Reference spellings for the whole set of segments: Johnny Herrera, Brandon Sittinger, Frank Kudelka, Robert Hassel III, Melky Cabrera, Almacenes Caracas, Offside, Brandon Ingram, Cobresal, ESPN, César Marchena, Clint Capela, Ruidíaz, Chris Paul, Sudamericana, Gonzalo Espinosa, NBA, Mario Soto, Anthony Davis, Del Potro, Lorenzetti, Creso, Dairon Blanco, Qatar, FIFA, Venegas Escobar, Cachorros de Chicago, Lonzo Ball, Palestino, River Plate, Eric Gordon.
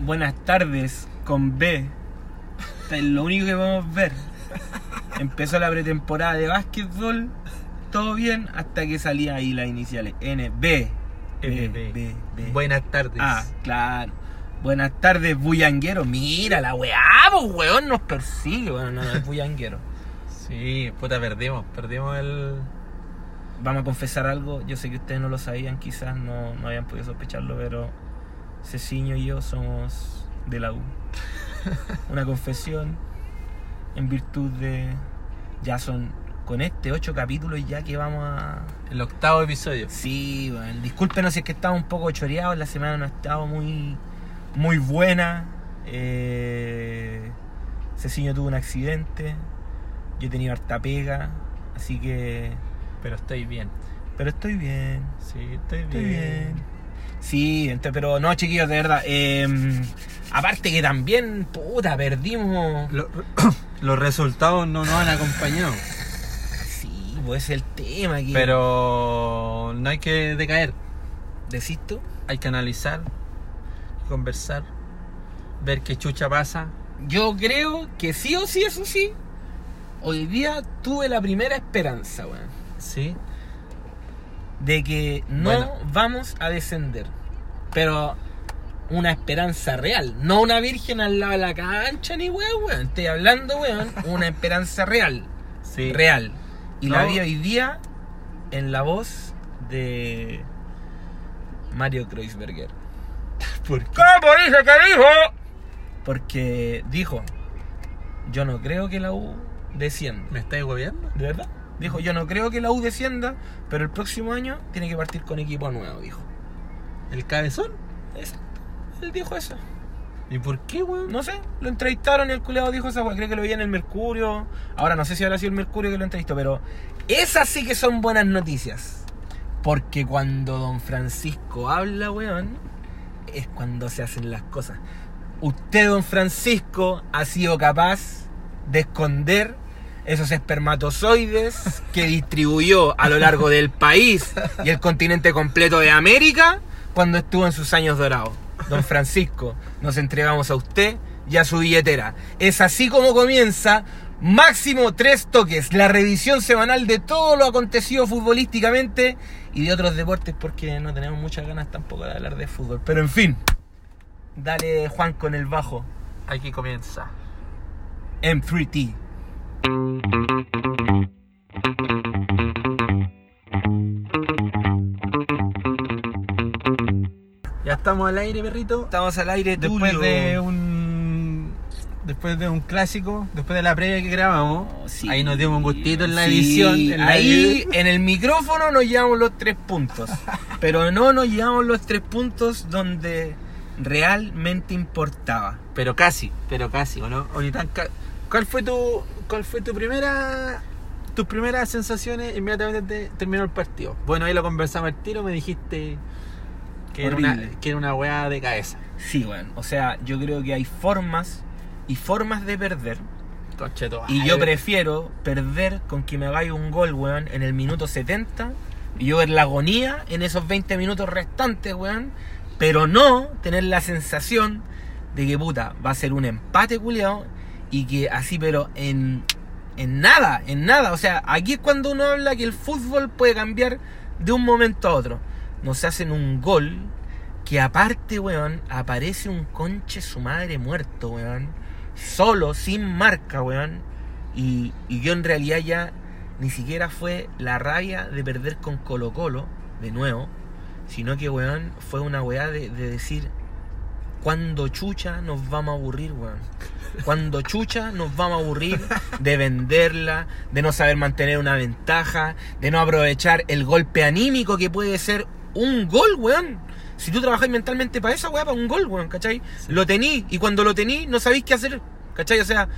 Buenas tardes con B. Es lo único que podemos ver. Empezó la pretemporada de básquetbol, todo bien, hasta que salía ahí las iniciales NB. B. Buenas tardes. Ah, claro. Buenas tardes, bullanguero. Mira la weá, pues weón, nos persigue. Bueno, no, es bullanguero. Sí, puta, perdimos el... Vamos a confesar algo, yo sé que ustedes no lo sabían, quizás no habían podido sospecharlo, pero Ceciño y yo somos de la U. Una confesión en virtud de... Ya son con 8 capítulos ya que vamos a... El 8º episodio. Sí, bueno, discúlpenos si es que estaba un poco choreado, la semana no ha estado muy buena. Ceciño tuvo un accidente, yo he tenido harta pega, así que... Pero estoy bien. Sí, estoy bien. Sí, entonces, pero no, chiquillos, de verdad. Aparte que también, puta, perdimos. Los resultados no nos han acompañado. Sí, pues es el tema aquí. Pero no hay que decaer. ¿Decís tú? Hay que analizar, conversar, ver qué chucha pasa. Yo creo que sí o sí, eso sí. Hoy día tuve la primera esperanza, weón. Sí. De que no vamos a descender. Pero una esperanza real. No una virgen al lado de la cancha ni weón. Estoy hablando, weón. Una esperanza real. Sí. Real. Y la vi hoy día en la voz de Mario Kreuzberger. ¿Por qué? ¿Cómo dice que dijo? Porque dijo: yo no creo que la U descienda. ¿Me estáis hueviando? ¿De verdad? Dijo, yo no creo que la U descienda, pero el próximo año tiene que partir con equipo nuevo, dijo. ¿El cabezón? Exacto. Él dijo eso. ¿Y por qué, weón? No sé, lo entrevistaron y el culeado dijo esa weón. Creo que lo veía en el Mercurio. Ahora no sé si habrá sido el Mercurio que lo entrevistó, pero esas sí que son buenas noticias. Porque cuando don Francisco habla, weón, es cuando se hacen las cosas. Usted, don Francisco, ha sido capaz de esconder esos espermatozoides que distribuyó a lo largo del país y el continente completo de América cuando estuvo en sus años dorados. Don Francisco, nos entregamos a usted y a su billetera. Es así como comienza Máximo 3 Toques, la revisión semanal de todo lo acontecido futbolísticamente y de otros deportes, porque no tenemos muchas ganas tampoco de hablar de fútbol. Pero en fin, dale Juan con el bajo. Aquí comienza M3T. Ya estamos al aire, perrito. Estamos al aire después de un clásico, después de la previa que grabamos. Oh, sí, ahí nos dimos un gustito en la edición. En el micrófono nos llevamos los 3 puntos. Pero no nos llevamos los 3 puntos donde realmente importaba. Pero casi, ¿o no? ¿Cuál fue tu tus primeras sensaciones inmediatamente terminó el partido? Bueno, ahí lo conversamos al tiro, me dijiste que era una weá de cabeza. Sí, bueno, o sea, yo creo que hay formas y formas de perder. Concheto, y yo prefiero perder con que me hagáis un gol, weón, en el minuto 70 y yo ver la agonía en esos 20 minutos restantes, weón, pero no tener la sensación de que, puta, va a ser un empate culiao. Y que así, pero en nada. O sea, aquí es cuando uno habla que el fútbol puede cambiar de un momento a otro. Nos hacen un gol que aparte, weón, aparece un conche su madre muerto, weón. Solo, sin marca, weón. Y yo en realidad ya ni siquiera fue la rabia de perder con Colo-Colo, de nuevo. Sino que, weón, fue una weá de decir... ¿Cuándo chucha nos vamos a aburrir, weón? ¿Cuándo chucha nos vamos a aburrir de venderla, de no saber mantener una ventaja, de no aprovechar el golpe anímico que puede ser un gol, weón? Si tú trabajas mentalmente para esa weá, para un gol, weón, ¿cachai? Sí. Lo tení, y cuando lo tení no sabís qué hacer, ¿cachai? O sea,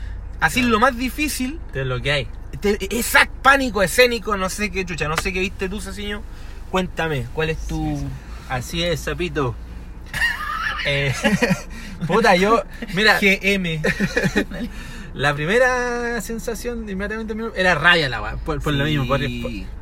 así lo más difícil... De lo que hay. Exacto, pánico escénico, no sé qué chucha, no sé qué viste tú, Ceciño. Cuéntame, ¿cuál es tu...? Sí. Así es, sapito. Puta, yo, mira, GM. La primera sensación inmediatamente era rabia, la weá, por lo mismo,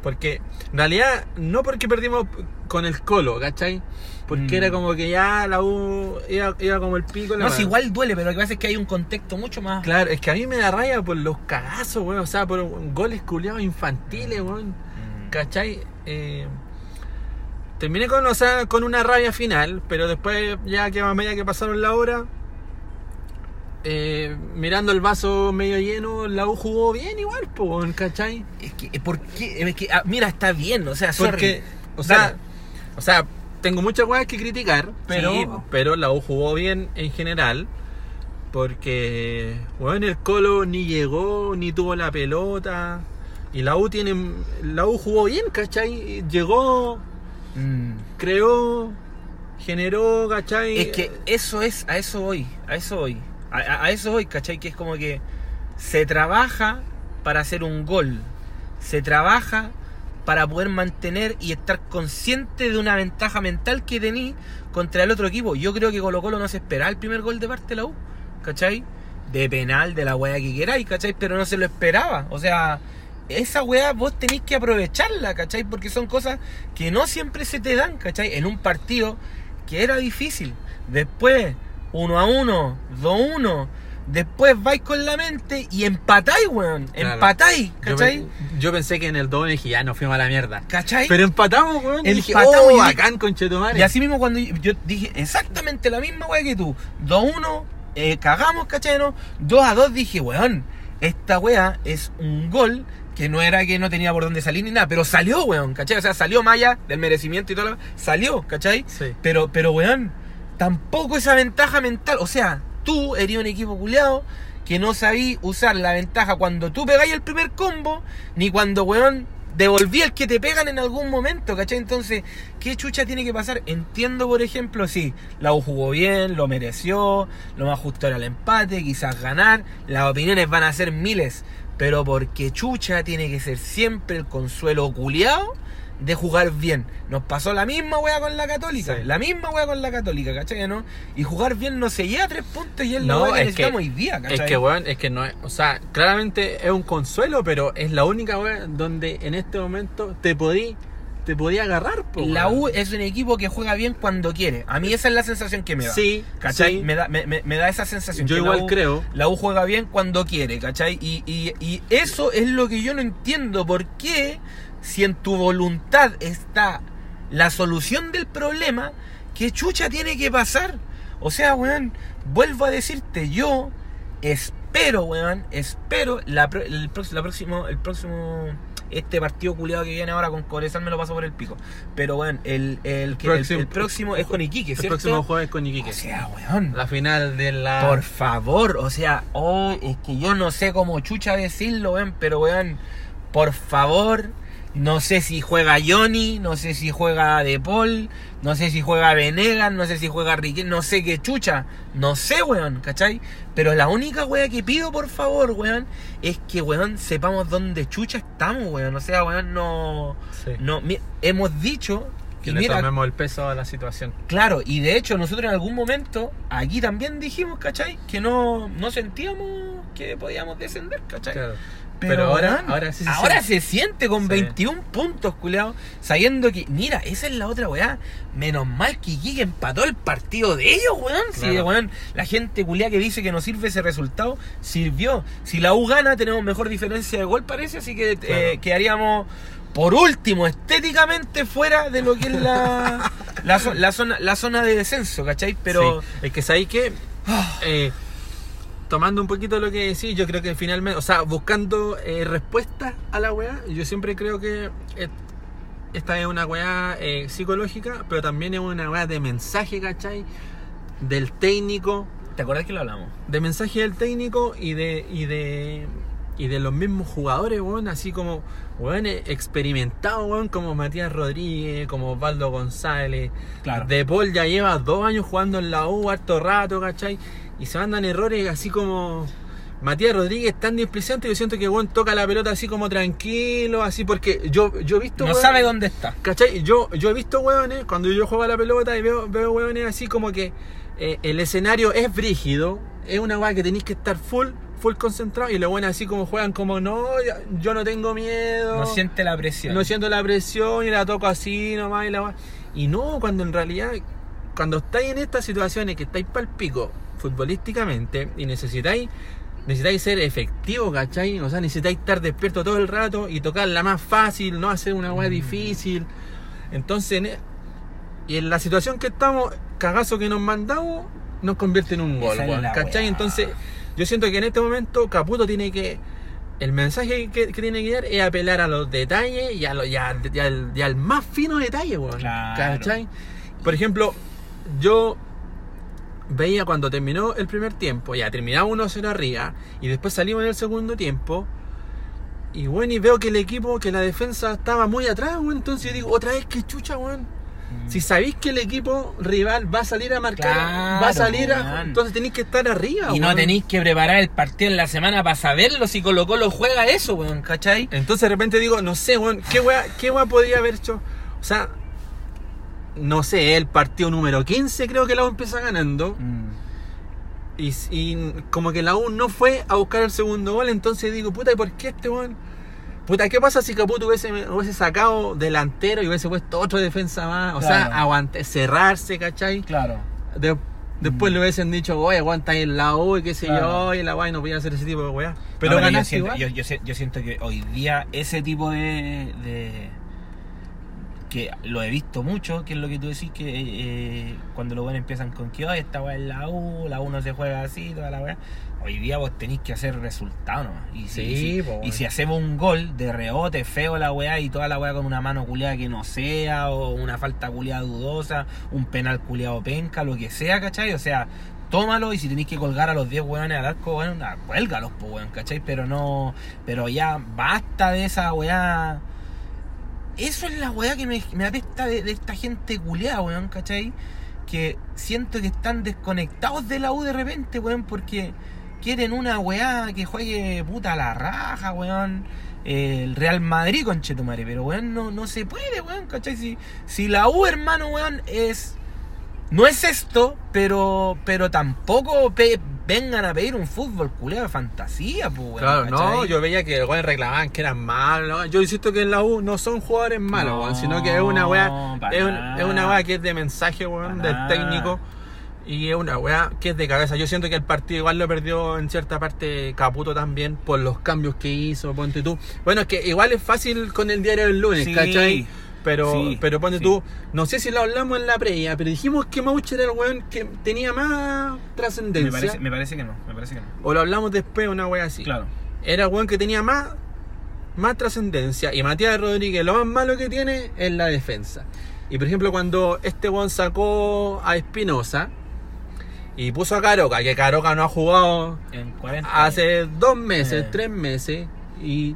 porque en realidad no porque perdimos con el Colo, ¿cachai? Porque era como que ya la U iba como el pico. No, si igual duele, pero lo que pasa es que hay un contexto mucho más... Claro, es que a mí me da rabia por los cagazos, weón, o sea, por goles culiados infantiles, weón, ¿cachai? Terminé con, o sea, con una rabia final, pero después, ya que a medida que pasaron la hora, mirando el vaso medio lleno, la U jugó bien igual, pues, ¿cachai? Es que, porque, es que, mira, está bien, o sea, porque, o sea, tengo muchas cosas que criticar, pero, sí, pero la U jugó bien en general, porque, bueno, el Colo ni llegó, ni tuvo la pelota, y la U jugó bien, ¿cachai? Llegó... creó, generó, ¿cachai? Es que eso es, a eso voy, ¿cachai? Que es como que se trabaja para hacer un gol, se trabaja para poder mantener y estar consciente de una ventaja mental que tení contra el otro equipo. Yo creo que Colo-Colo no se esperaba el primer gol de parte de la U, ¿cachai? De penal, de la weá que queráis, ¿cachai? Pero no se lo esperaba, o sea... Esa weá vos tenés que aprovecharla, ¿cachai? Porque son cosas que no siempre se te dan, ¿cachai? En un partido que era difícil. Después, 1-1, 2-1. Después vais con la mente y empatáis, weón. Claro. Empatáis, ¿cachai? Yo pensé que en el 2-1 dije, ya nos fuimos a la mierda, ¿cachai? Pero empatamos, weón. Empatamos, oh, bacán, conchetumare. Y así mismo cuando yo dije exactamente la misma weá que tú. 2-1, cagamos, ¿cachai? ¿No? 2-2 dije, weón, esta weá es un gol... Que no era que no tenía por dónde salir ni nada, pero salió, weón, ¿cachai? O sea, salió Maya del merecimiento y todo, salió, ¿cachai? Sí. Pero, weón, tampoco esa ventaja mental, o sea, tú eres un equipo culiado que no sabí usar la ventaja cuando tú pegáis el primer combo, ni cuando, weón, devolví el que te pegan en algún momento, ¿cachai? Entonces, ¿qué chucha tiene que pasar? Entiendo, por ejemplo, sí, la U jugó bien, lo mereció, lo más justo era el empate, quizás ganar, las opiniones van a ser miles, pero porque chucha tiene que ser siempre el consuelo culiao de jugar bien. Nos pasó la misma wea con la Católica, sí. ¿Cachai? ¿No? Y jugar bien no se lleva 3 puntos y es la wea que necesitamos hoy día, ¿cachai? Es que, weón, es que no es... O sea, claramente es un consuelo, pero es la única wea donde en este momento te podía agarrar, po, la U es un equipo que juega bien cuando quiere. A mí esa es la sensación que me da. Sí, ¿cachai? Sí. Me da esa sensación. Yo que igual creo. La U juega bien cuando quiere, ¿cachai? Y eso es lo que yo no entiendo. ¿Por qué, si en tu voluntad está la solución del problema, qué chucha tiene que pasar? O sea, weón, vuelvo a decirte, yo espero, weón, el próximo... Este partido culiado que viene ahora con Cobresal me lo paso por el pico. Pero, weón, el próximo es con Iquique, ¿cierto? El próximo jueves es con Iquique. O sea, weón, la final de la... Por favor, o sea, es que yo no sé cómo chucha decirlo, weón, pero, weón, por favor, no sé si juega Johnny, no sé si juega De Paul, no sé si juega Venegas, no sé si juega Riquet, no sé qué chucha, no sé, weón, ¿cachai? Pero la única wea que pido, por favor, weón, es que, weón, sepamos dónde chucha estamos, weón. O sea, weón, no... Sí. No hemos dicho... Que le tomemos el peso a la situación. Claro, y de hecho nosotros en algún momento aquí también dijimos, ¿cachai? Que no sentíamos que podíamos descender, ¿cachai? Claro. Pero ahora sí se siente. Ahora se siente con 21 puntos, culiao. Sabiendo que, mira, esa es la otra weá. Menos mal que Iquique empató el partido de ellos, weón. Claro. Sí, weón. La gente culiá que dice que no sirve ese resultado, sirvió. Si la U gana, tenemos mejor diferencia de gol, parece. Así que claro. Quedaríamos, por último, estéticamente fuera de lo que es la zona de descenso, ¿cachai? Pero sí. Es que sabéis que... Tomando un poquito lo que decís, yo creo que finalmente, o sea, buscando respuestas a la weá, yo siempre creo que esta es una weá psicológica, pero también es una weá de mensaje, ¿cachai? Del técnico. ¿Te acordás que lo hablamos? De mensaje del técnico y de los mismos jugadores, weón, así como, weón, experimentados, weón, como Matías Rodríguez, como Osvaldo González. Claro. De Paul ya lleva 2 años jugando en la U, harto rato, ¿cachai? Y se mandan errores así como... Matías Rodríguez tan displicente, yo siento que weón toca la pelota así como tranquilo, así porque yo he visto... No weón, sabe dónde está. ¿Cachai? Yo he visto weones, cuando yo juego a la pelota y veo weones así como que el escenario es brígido, es una weá que tenéis que estar full full concentrado. Y lo bueno, así como juegan, como no, yo no tengo miedo. No siente la presión. No siento la presión y la toco así nomás. Y no, cuando en realidad, cuando estáis en estas situaciones que estáis pal pico futbolísticamente y necesitáis ser efectivo, ¿cachai? O sea, necesitáis estar despierto todo el rato y tocar la más fácil, no hacer una hueá difícil. Entonces, y en la situación que estamos, cagazo que nos mandamos, nos convierte en un gol, ¿cachai? Entonces, yo siento que en este momento Caputo tiene que... El mensaje que tiene que dar es apelar a los detalles y al más fino detalle, weón. Claro. ¿Cachai? Por ejemplo, yo veía cuando terminó el primer tiempo, ya terminaba 1-0 arriba, y después salimos en el segundo tiempo, y bueno, y veo que el equipo, que la defensa estaba muy atrás, weón. Entonces yo digo, otra vez que chucha, weón. Si sabéis que el equipo rival va a salir a marcar, claro, va a salir a... Entonces tenéis que estar arriba, y weón, no tenéis que preparar el partido en la semana para saberlo si Colo-Colo juega eso, weón, ¿cachai? Entonces de repente digo, no sé, weón, ¿qué weá podría haber hecho? O sea, no sé, el partido número 15 creo que la U empieza ganando. Y como que la U no fue a buscar el segundo gol, entonces digo, puta, ¿y por qué este weón? Puta, ¿qué pasa si Caputo hubiese sacado delantero y hubiese puesto otra defensa más? O claro, sea, aguante, cerrarse, ¿cachai? Claro. Después le hubiesen dicho, oye, aguanta ahí en la U y qué sé yo, y la guay no podía hacer ese tipo de weá. Pero no, ganaste igual. Yo siento que hoy día ese tipo de... que lo he visto mucho, que es lo que tú decís, que cuando los buenos empiezan con que hoy esta weá es la U no se juega así, toda la weá. Hoy día vos tenés que hacer resultados nomás. Y si hacemos un gol de rebote feo la weá y toda la weá con una mano culeada que no sea, o una falta culeada dudosa, un penal culeado penca, lo que sea, ¿cachai? O sea, tómalo, y si tenés que colgar a los 10 weones al arco, bueno, cuélgalos, pues weón, ¿cachai? Pero ya basta de esa weá. Eso es la weá que me apesta de esta gente culeada, weón, ¿cachai? Que siento que están desconectados de la U de repente, weón, porque quieren una weá que juegue puta a la raja, weón. El Real Madrid, conchetumare, pero weón, no se puede, weón, ¿cachai? Si la U, hermano, weón, es... No es esto, pero tampoco vengan a pedir un fútbol culeado de fantasía, pues, weón. Claro, ¿cachai? No, yo veía que los weones reclamaban que eran malos. Yo insisto que en la U no son jugadores malos, no, weón, sino que es una weá, es una weá que es de mensaje, weón, del técnico. Y es una weá que es de cabeza. Yo siento que el partido igual lo perdió en cierta parte Caputo también por los cambios que hizo, ponte tú. Bueno, es que igual es fácil con el diario del lunes, sí, ¿cachai? Pero ponte tú, no sé si lo hablamos en la previa, pero dijimos que Mauche era el weón que tenía más trascendencia. Me parece que no. O lo hablamos después, una wea así. Claro. Era el weón que tenía más trascendencia. Y Matías Rodríguez, lo más malo que tiene es la defensa. Y por ejemplo, cuando este weón sacó a Espinosa y puso a Caroca, que Caroca no ha jugado en 40 hace 2 meses, 3 meses, y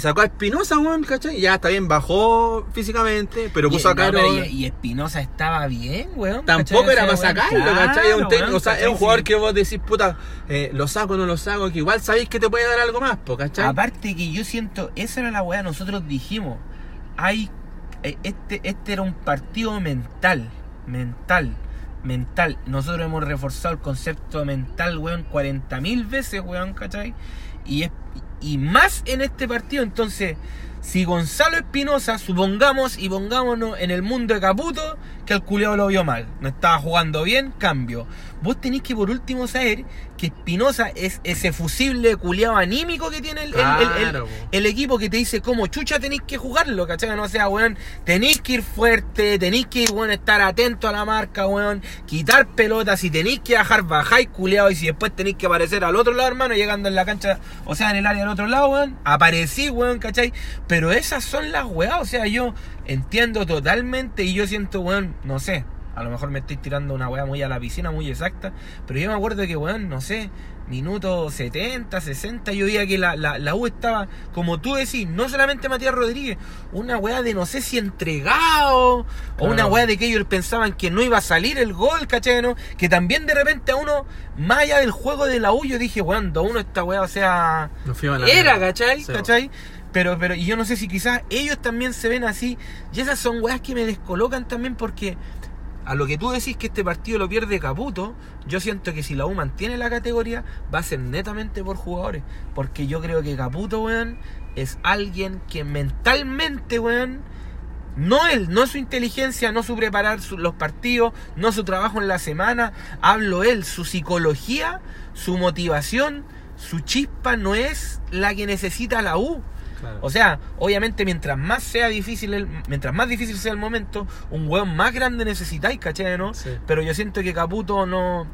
sacó a Espinosa, weón, ¿cachai? Ya está bien, bajó físicamente, pero puso a Caro. Y Espinosa estaba bien, weón. Tampoco era para sacarlo, claro, ¿cachai? O sea, es un jugador que vos decís, puta, lo saco, no lo saco, que igual sabéis que te puede dar algo más, po, ¿cachai? Aparte que yo siento, esa era la weá, nosotros dijimos, este era un partido mental. Nosotros hemos reforzado el concepto mental, weón, 40.000 veces, weón, ¿cachai? Y más en este partido. Entonces, si Gonzalo Espinosa, supongamos y pongámonos en el mundo de Caputo, que el culeado lo vio mal, no estaba jugando bien, cambio. Vos tenés que por último saber que Espinosa es ese fusible culeado anímico que tiene el equipo, que te dice cómo chucha tenés que jugarlo, ¿cachai? No sea, weón, tenés que ir fuerte, tenés que, weón, estar atento a la marca, weón, quitar pelotas, si tenés que bajáis, culeado, y si después tenés que aparecer al otro lado, hermano, llegando en la cancha, o sea, en el área del otro lado, weón, aparecí, weón, ¿cachai? Pero esas son las weas, o sea, yo entiendo totalmente, y yo siento, weón, no sé, a lo mejor me estoy tirando una wea muy a la piscina, muy exacta, pero yo me acuerdo que, weón, no sé, minuto 70, 60, yo veía que la U estaba, como tú decís, no solamente Matías Rodríguez, una wea de no sé si entregado, claro, o una wea de que ellos pensaban que no iba a salir el gol, ¿cachai? ¿No? Que también de repente a uno, más allá del juego de la U, yo dije, weón, do uno esta wea, o sea, era, ¿cachai? ¿Cachai? Pero y yo no sé si quizás ellos también se ven así, y esas son weas que me descolocan también, porque a lo que tú decís que este partido lo pierde Caputo, yo siento que si la U mantiene la categoría va a ser netamente por jugadores, porque yo creo que Caputo, weón, es alguien que mentalmente, weón, no él, no su inteligencia, no su preparar los partidos, no su trabajo en la semana, hablo él, su psicología, su motivación, su chispa no es la que necesita la U. Claro. O sea, obviamente mientras más difícil sea el momento, un hueón más grande necesitáis, ¿cachai? ¿No? Sí. Pero yo siento que Caputo no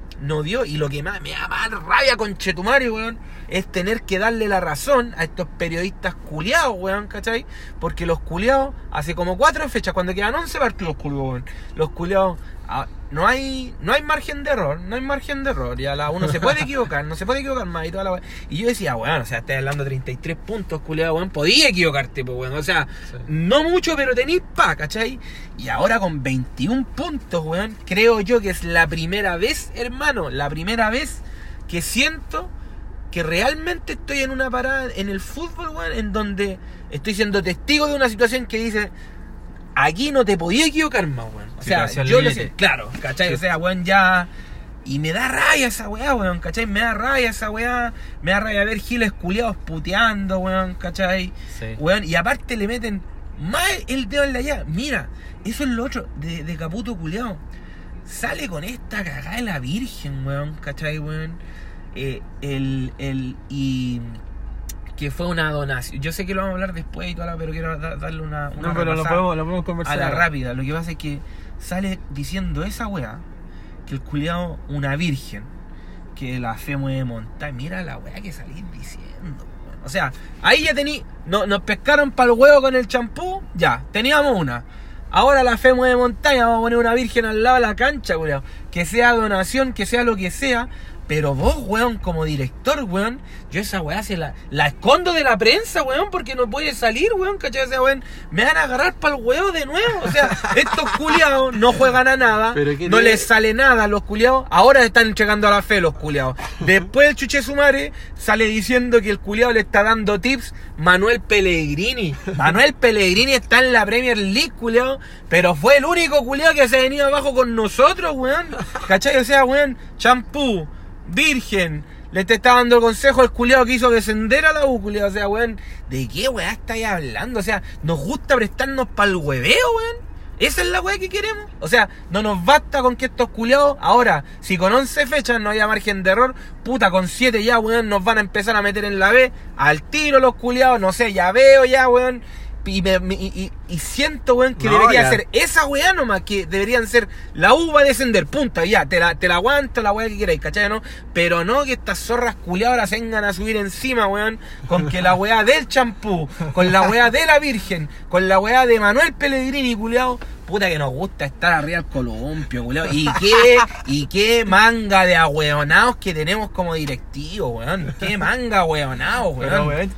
dio, y lo que más me da más rabia, conchetumare, weón, es tener que darle la razón a estos periodistas culiados, weón, ¿cachai? Porque los culiados, hace como 4 fechas, cuando quedan 11 partidos, weón, los culiados... No hay margen de error, ya uno se puede equivocar, no se puede equivocar más y toda la wea. Y yo decía, bueno, o sea, estás hablando de 33 puntos, culiado, weón, podía equivocarte, pues, weón, o sea, sí, no mucho, pero tenís pa, ¿cachai? Y ahora con 21 puntos, weón, creo yo que es la primera vez, hermano, que siento que realmente estoy en una parada en el fútbol, weón, en donde estoy siendo testigo de una situación que dice... Aquí no te podía equivocar más, weón. O sea, yo lo sé, claro, ¿cachai? Sí. O sea, weón, ya... Y me da rabia esa weá, weón, ¿cachai? Me da rabia ver giles culiados puteando, weón, ¿cachai? Sí. Weón, y aparte le meten más el dedo en la llaga. Mira, eso es lo otro de Caputo culiado. Sale con esta cagada de la Virgen, weón, ¿cachai, weón? Que fue una donación. Yo sé que lo vamos a hablar después y toda la, pero quiero darle una no, pero lo podemos conversar. A la rápida. Lo que pasa es que sale diciendo esa weá, que el culiao, una virgen, que la fe mueve montaña. Mira la weá que salís diciendo. O sea, ahí ya tení. No, nos pescaron para el huevo con el champú. Ya, teníamos una. Ahora la fe mueve montaña. Vamos a poner una virgen al lado de la cancha, culiao. Que sea donación, que sea lo que sea. Pero vos, weón, como director, weón, yo esa weá se la escondo de la prensa, weón, porque no puede salir, weón, ¿cachai? O sea, weón, me van a agarrar para el huevo de nuevo. O sea, estos culiados no juegan a nada, no les sale nada a los culiados. Ahora están checando a la fe los culiados. Después el chuche sumare sale diciendo que el culiado le está dando tips. Manuel Pellegrini. Manuel Pellegrini está en la Premier League, culiado, pero fue el único culiado que se ha venido abajo con nosotros, weón. ¿Cachai? O sea, weón, champú, virgen, le te está dando el consejo al culiao que hizo descender a la U, culiao. O sea, weón, ¿de qué weá estáis hablando? O sea, nos gusta prestarnos para el hueveo, weón. Esa es la weá que queremos. O sea, no nos basta con que estos culiados, ahora, si con 11 fechas no haya margen de error, puta, con 7 ya, weón, nos van a empezar a meter en la B, al tiro los culiados, no sé, ya veo ya, weón. Y siento, weón, que no, debería ser esa weá nomás, que deberían ser la U va a descender, punta, ya, te la aguanto, la weá que queráis, ¿cachai? ¿No? Pero no que estas zorras culiadoras vengan a subir encima, weón, con que la weá del champú, con la weá de la Virgen, con la weá de Manuel Pellegrini, culiado. Puta que nos gusta estar arriba del columpio, culiao. Y qué manga de ahueonados que tenemos como directivos, weón. Qué manga ahueonados, weón. Pero, weón,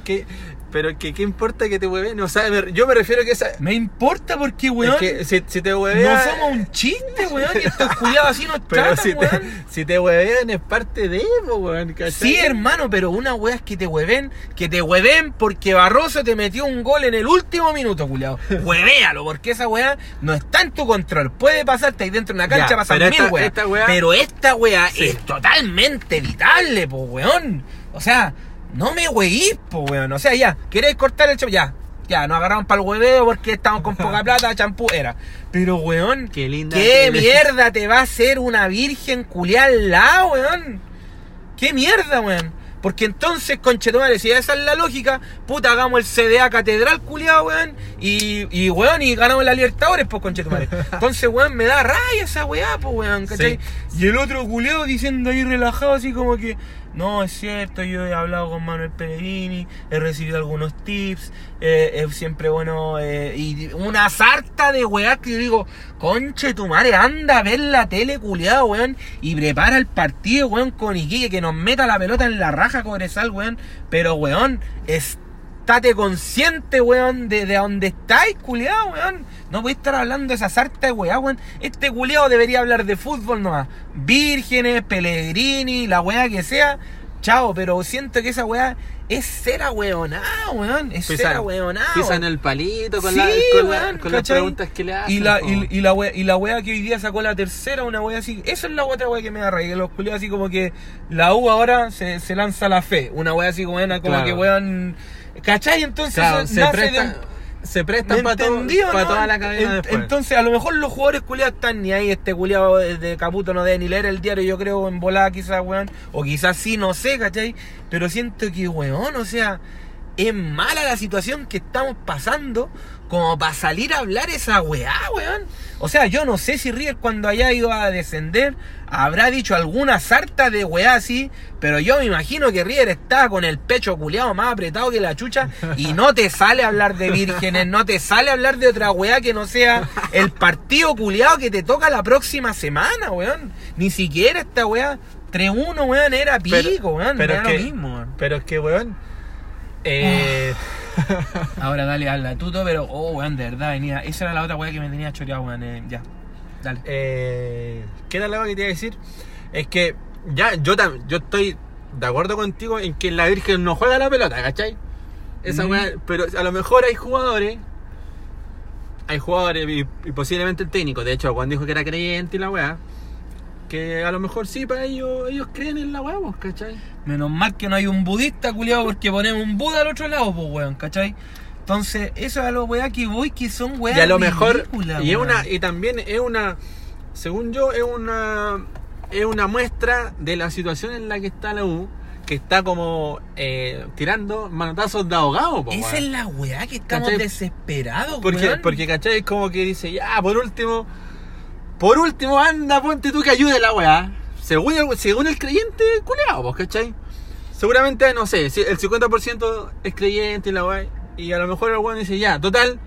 Pero ¿qué importa que te hueveen? O sea, yo me refiero a que esa... Me importa porque, weón... Es que si te huevean... No somos un chiste, weón. Y estos culiados así nos tratan, weón. Si te huevean es parte de eso, weón. ¿Cachai? Sí, hermano, pero una wea es que te hueven. Que te hueven porque Barroso te metió un gol en el último minuto, culiado. Huevéalo, porque esa wea no está en tu control. Puede pasarte ahí dentro de una cancha, pasar mil weas. Pero esta wea es totalmente evitable, po, weón. O sea... No me hueís, po, weón. O sea, ya, ¿queréis cortar el champú? Ya, nos agarraron para el hueveo porque estamos con poca plata, champú era. Pero, weón, qué linda. ¿Qué mierda te va a hacer una virgen culiá al lado, weón? ¿Qué mierda, weón? Porque entonces, conchetumare, si esa es la lógica, puta, hagamos el CDA Catedral culiado, weón, y weón, y ganamos la Libertadores, pues, conchetumare. Entonces, weón, me da rabia esa weá, pues, weón, ¿cachai? Sí. Y el otro culiado diciendo ahí relajado, así como que, no, es cierto, yo he hablado con Manuel Pellegrini, he recibido algunos tips, es siempre bueno, y una sarta de weá que yo digo, conchetumare, anda a ver la tele, culiado, weón, y prepara el partido, weón, con Iquique, que nos meta la pelota en la raja Cobresal, weón, pero weón, estate consciente, weón, de dónde estáis, culiao, weón. No podéis estar hablando de esa sarta de weá, weón. Este culiao debería hablar de fútbol nomás. Vírgenes, Pellegrini, la weá que sea. Chao, pero siento que esa weá Es cera hueonada, weón. Es cera hueonada. Pisan el palito con, sí, con las preguntas que le hacen. Y la wea que hoy día sacó la tercera, una wea así. Eso es la otra wea que me da raíz. Los culiados así como que la U ahora se lanza la fe. Una wea así como, claro, que weón. ¿Cachai? Entonces claro, se prestan para toda la cadena después. Entonces a lo mejor los jugadores culiados están ni ahí. Este culiado de Caputo no debe ni leer el diario, yo creo, en volada quizás, weón, o quizás sí, no sé, ¿cachai? Pero siento que, weón, o sea, es mala la situación que estamos pasando como para salir a hablar esa weá, weón. O sea, yo no sé si River, cuando haya ido a descender, habrá dicho alguna sarta de weá así, pero yo me imagino que River está con el pecho culiado más apretado que la chucha, y no te sale hablar de vírgenes, no te sale hablar de otra weá que no sea el partido culiado que te toca la próxima semana, weón. Ni siquiera esta weá 3-1, weón, era pico, weón. Pero es que, weón... Ahora dale, habla Tuto, pero weón, de verdad, venía. Esa era la otra weá que me tenía choreado, weón. Ya, dale. ¿Qué tal la weá que te iba a decir? Es que ya, yo estoy de acuerdo contigo en que la Virgen no juega la pelota, ¿cachai? Esa weá, pero a lo mejor hay jugadores y posiblemente el técnico. De hecho, Juan dijo que era creyente y la weá. Que a lo mejor sí, para ellos creen en la huevos, ¿cachai? Menos mal que no hay un budista, culiado, porque ponemos un Buda al otro lado, pues, weón, ¿cachai? Entonces, eso es a lo weá que voy, que son weas. Y a lo mejor, y, es una, y también es una, según yo, es una muestra de la situación en la que está la U, que está como tirando manotazos de ahogado, pues. Esa es la weá que estamos, ¿cachai? Desesperados, porque, weón. Porque, ¿cachai? Es como que dice, ya, por último, anda, ponte tú que ayude la weá. Según el creyente, culeado, vos, ¿cachai? Seguramente, no sé, el 50% es creyente y la weá. Y a lo mejor el weón dice, ya, total,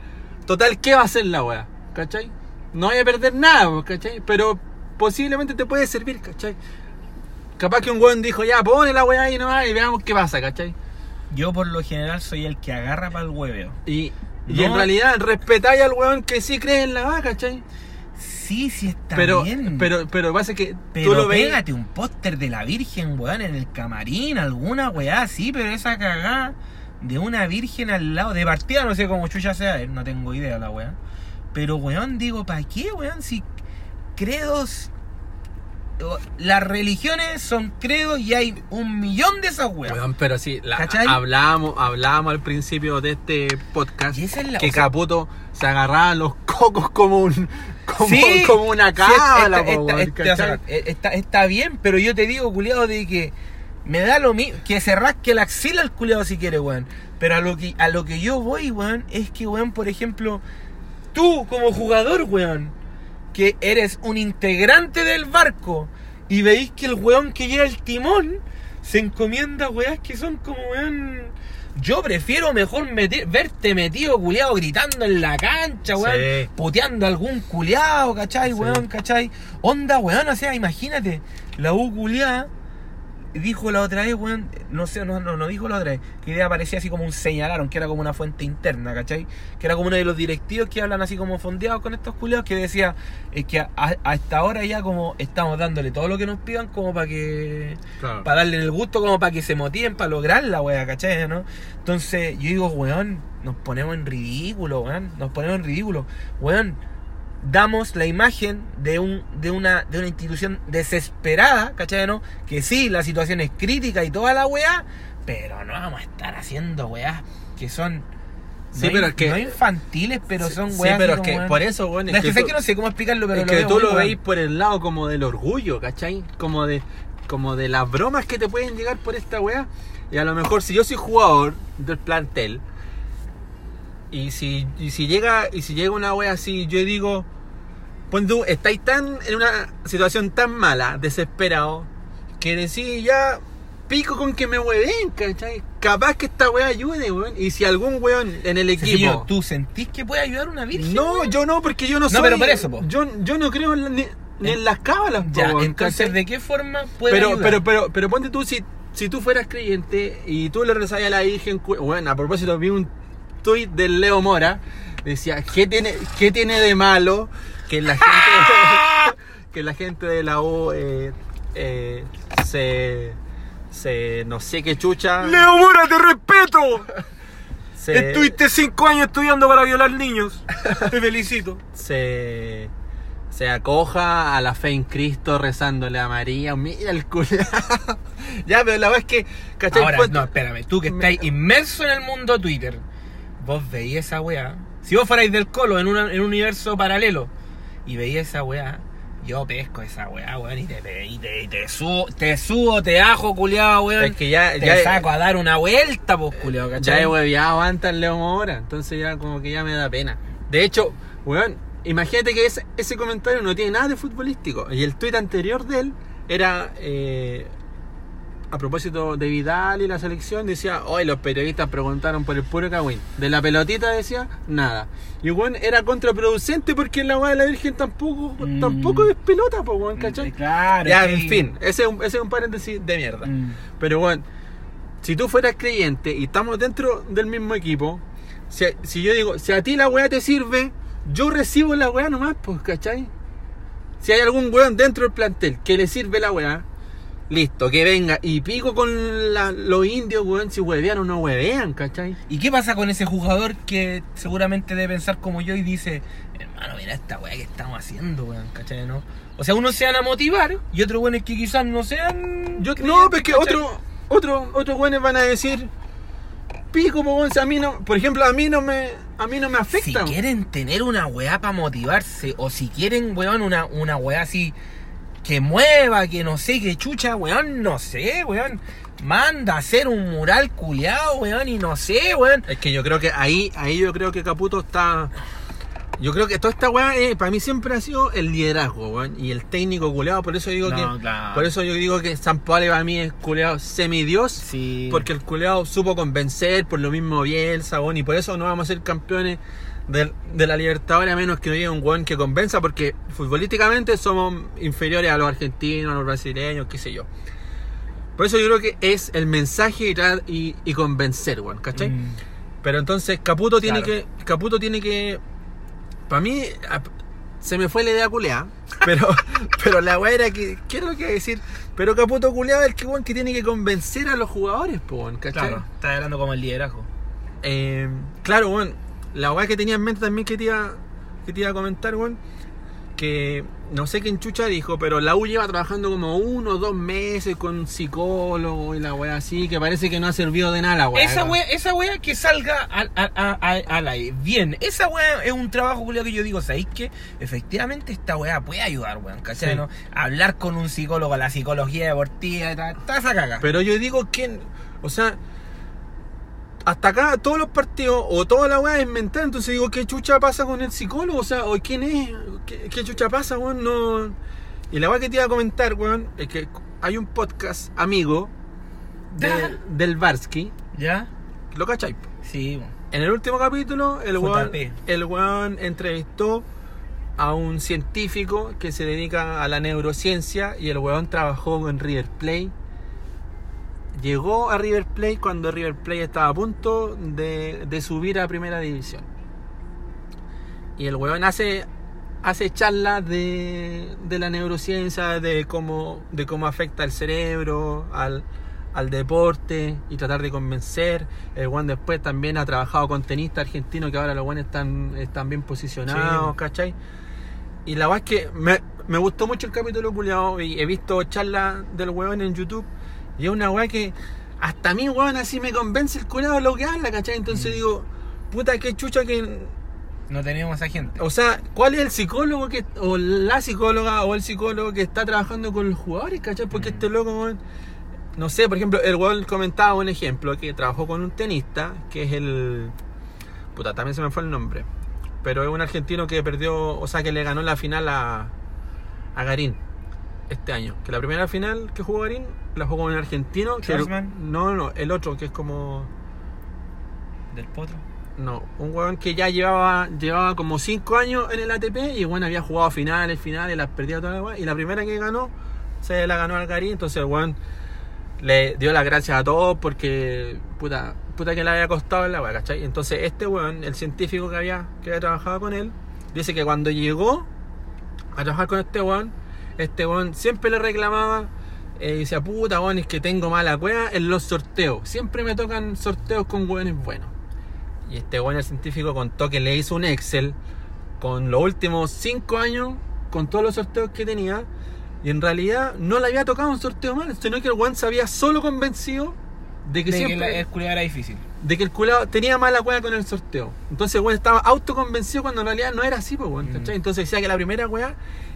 ¿qué va a hacer la weá? ¿Cachai? No voy a perder nada, vos, ¿cachai? Pero posiblemente te puede servir, ¿cachai? Capaz que un weón dijo, ya, pone la weá ahí nomás y veamos qué pasa, ¿cachai? Yo por lo general soy el que agarra para el hueveo. Y en realidad, respetáis al weón que sí cree en la weá, ¿cachai? Sí, está bien. Pero pasa que tú lo ves. Pégate un póster de la Virgen, weón, en el camarín, alguna weá, sí, pero esa cagada de una Virgen al lado, de partida, no sé cómo chucha sea, no tengo idea la weá. Pero, weón, digo, ¿para qué, weón? Si credos. Las religiones son credos y hay 1,000,000 de esas weas. Weón, pero sí, hablábamos al principio de este podcast es que Caputo se agarraba los cocos como una cábala. Sí, está bien, pero yo te digo, culiado, de que me da lo mismo que se rasque la axila al culiado si quiere, weón. Pero a lo que yo voy, weón, es que, weón, por ejemplo, tú como jugador, weón, que eres un integrante del barco y veis que el weón que lleva el timón se encomienda weas que son como, weón, yo prefiero mejor verte metido, culiado, gritando en la cancha, weón, sí, puteando a algún culiado, ¿cachai? Sí, weón, ¿cachai? Onda, weón, o sea, imagínate, la U culiada dijo la otra vez, weón, no sé, no dijo la otra vez, que idea parecía así como un señalaron, que era como una fuente interna, ¿cachai? Que era como uno de los directivos que hablan así como fondeados con estos culiados, que decía, es que hasta ahora ya como estamos dándole todo lo que nos pidan como para que, claro, para darle el gusto, como para que se motiven, para lograr la wea, ¿cachai? ¿No? Entonces yo digo, weón, nos ponemos en ridículo, weón, weón. Damos la imagen de una institución desesperada, ¿cachai? ¿No? Que sí, la situación es crítica y toda la weá, pero no vamos a estar haciendo weá que son no infantiles, pero sí, son weá. Sí, pero es que weá. Por eso, weón, es que sé que no sé cómo explicarlo, pero es que tú lo veis por el lado como del orgullo, ¿cachai? Como de las bromas que te pueden llegar por esta weá. Y a lo mejor si yo soy jugador del plantel y si llega una weá así, yo digo, pues tú estáis tan en una situación tan mala, desesperado, que decís, ya, pico con que me hueven, ¿cachai? Capaz que esta weá ayude, weón. Y si algún weón en el equipo... Señor, ¿tú sentís que puede ayudar una virgen? No, weón, yo no, porque yo no soy... No, pero por eso, po. Yo no creo en las cábalas, ya, po, entonces, ¿cachai? ¿De qué forma puede ayudar? Pero ponte tú, si tú fueras creyente y tú le rezabas a la virgen... Bueno, a propósito, vi un tweet del Leo Mora, decía, ¿qué tiene de malo que la gente de la U no sé qué chucha. ¡Leo Mora, te respeto! Estuviste 5 años estudiando para violar niños. Te felicito. Se acoja a la fe en Cristo rezándole a María. Mira el culiao. Ya, pero la verdad es que... ¿cachai? Ahora, no, espérame. Tú que estás inmerso en el mundo Twitter, vos veís esa weá. Si vos fuerais del Colo en un universo paralelo y veís esa weá, yo pesco esa weá, weón, y te subo, te ajo, culiao, weón. Es que ya saco a dar una vuelta, pues, culiao, ¿cachai? Ya he hueviado antes el Leo Mora, entonces ya como que ya me da pena. De hecho, weón, imagínate que ese comentario no tiene nada de futbolístico. Y el tuit anterior de él era... a propósito de Vidal y la selección, decía, hoy los periodistas preguntaron por el puro Kawhi. De la pelotita decía, nada. Y bueno, era contraproducente porque en la weá de la Virgen tampoco es pelota, pues, bueno, ¿cachai? Claro. Ya, en fin, ese es un paréntesis de mierda. Pero bueno, si tú fueras creyente y estamos dentro del mismo equipo, si yo digo, si a ti la weá te sirve, yo recibo la weá nomás, pues, ¿cachai? Si hay algún weón dentro del plantel que le sirve la weá, listo, que venga. Y pico con los indios, weón, si huevean o no huevean, ¿cachai? ¿Y qué pasa con ese jugador que seguramente debe pensar como yo y dice, hermano, mira esta weá que estamos haciendo, weón, ¿cachai? ¿No? O sea, unos se van a motivar y otros weones que quizás no sean... No, pero es que otros weones van a decir, pico, weón, si a mí no... Por ejemplo, a mí no me afecta. Si quieren tener una weá para motivarse, o si quieren, weón, una weá así... que mueva, que no sé, que chucha, weón, no sé, weón. Manda a hacer un mural culiao, weón, y no sé, weón. Es que yo creo que ahí yo creo que Caputo está... Yo creo que toda esta weá, para mí siempre ha sido el liderazgo, weón, y el técnico culiao. Por eso digo por eso yo digo que San Paolo para mí es culiao semidios. Sí. Porque el culiao supo convencer, por lo mismo Bielsa, weón, y por eso no vamos a ser campeones de la Libertadores, a menos que no llegue un weón que convenza, porque futbolísticamente somos inferiores a los argentinos, a los brasileños, qué sé yo. Por eso yo creo que es el mensaje y convencer, weón, ¿cachai? Pero entonces Caputo tiene que para mí se me fue la idea culeada, pero la weá era que quiero que decir, pero Caputo culeado es el que, weón, que tiene que convencer a los jugadores, weón, ¿cachai? Claro, está hablando como el liderazgo. Claro, weón. La weá que tenía en mente también que te iba a comentar, weón, que no sé quién chucha dijo, pero la U lleva trabajando como 1 o 2 meses con un psicólogo y la weá así, que parece que no ha servido de nada, weá. Esa weá que salga al aire, bien, esa weá es un trabajo que yo digo, ¿sabéis qué? Efectivamente esta weá puede ayudar, weón, ¿cachai? Sí. ¿No? Hablar con un psicólogo, la psicología deportiva, está esa caga. Pero yo digo que, o sea... Hasta acá todos los partidos o toda la weá es mental, entonces digo, ¿qué chucha pasa con el psicólogo? O sea, ¿o quién es? ¿Qué chucha pasa, weón? No. Y la weá que te iba a comentar, weón, es que hay un podcast amigo del Varsky. ¿Ya? ¿Lo cachai? Sí, weón. En el último capítulo, el weón entrevistó a un científico que se dedica a la neurociencia, y el weón trabajó en River Plate. Llegó a River Plate cuando River Plate estaba a punto de subir a primera división. Y el weón hace charlas de la neurociencia, de cómo afecta el cerebro, al deporte, y tratar de convencer. El weón después también ha trabajado con tenistas argentinos, que ahora los weones están bien posicionados, sí. ¿Cachai? Y la verdad es que me gustó mucho el capítulo culiao, y he visto charlas del weón en YouTube. Y es una weá que hasta a mí, weón, así me convence el curado de lo que habla, ¿cachai? Entonces digo, puta, qué chucha que... No tenemos a gente. O sea, ¿cuál es el psicólogo que o la psicóloga o el psicólogo que está trabajando con los jugadores, ¿cachai? Porque este loco, weón... No sé, por ejemplo, el weón comentaba un ejemplo que trabajó con un tenista, que es el... Puta, también se me fue el nombre. Pero es un argentino que perdió, o sea, que le ganó la final a Garín este año. Que la primera final que jugó Garín... La jugó con un argentino. No, el otro que es como... ¿Del Potro? No, un huevón que ya llevaba como 5 años en el ATP, y bueno, había jugado finales, las perdía todas las weas. Y la primera que ganó, se la ganó al Garín. Entonces el huevón le dio las gracias a todos porque puta que le había costado la wea, ¿cachai? Entonces este huevón, el científico que había trabajado con él, dice que cuando llegó a trabajar con este huevón siempre le reclamaba decía, puta, bueno, es que tengo mala cueva en los sorteos. Siempre me tocan sorteos con hueones buenos. Y este hueón, el científico, contó que le hizo un Excel con los últimos 5 años, con todos los sorteos que tenía. Y en realidad no le había tocado un sorteo mal, sino que el hueón se había solo convencido de que siempre el culeado era difícil. De que el culeado tenía mala cueva con el sorteo. Entonces el hueón estaba autoconvencido cuando en realidad no era así, pues, hueón, ¿cachai? Entonces decía que la primera hueá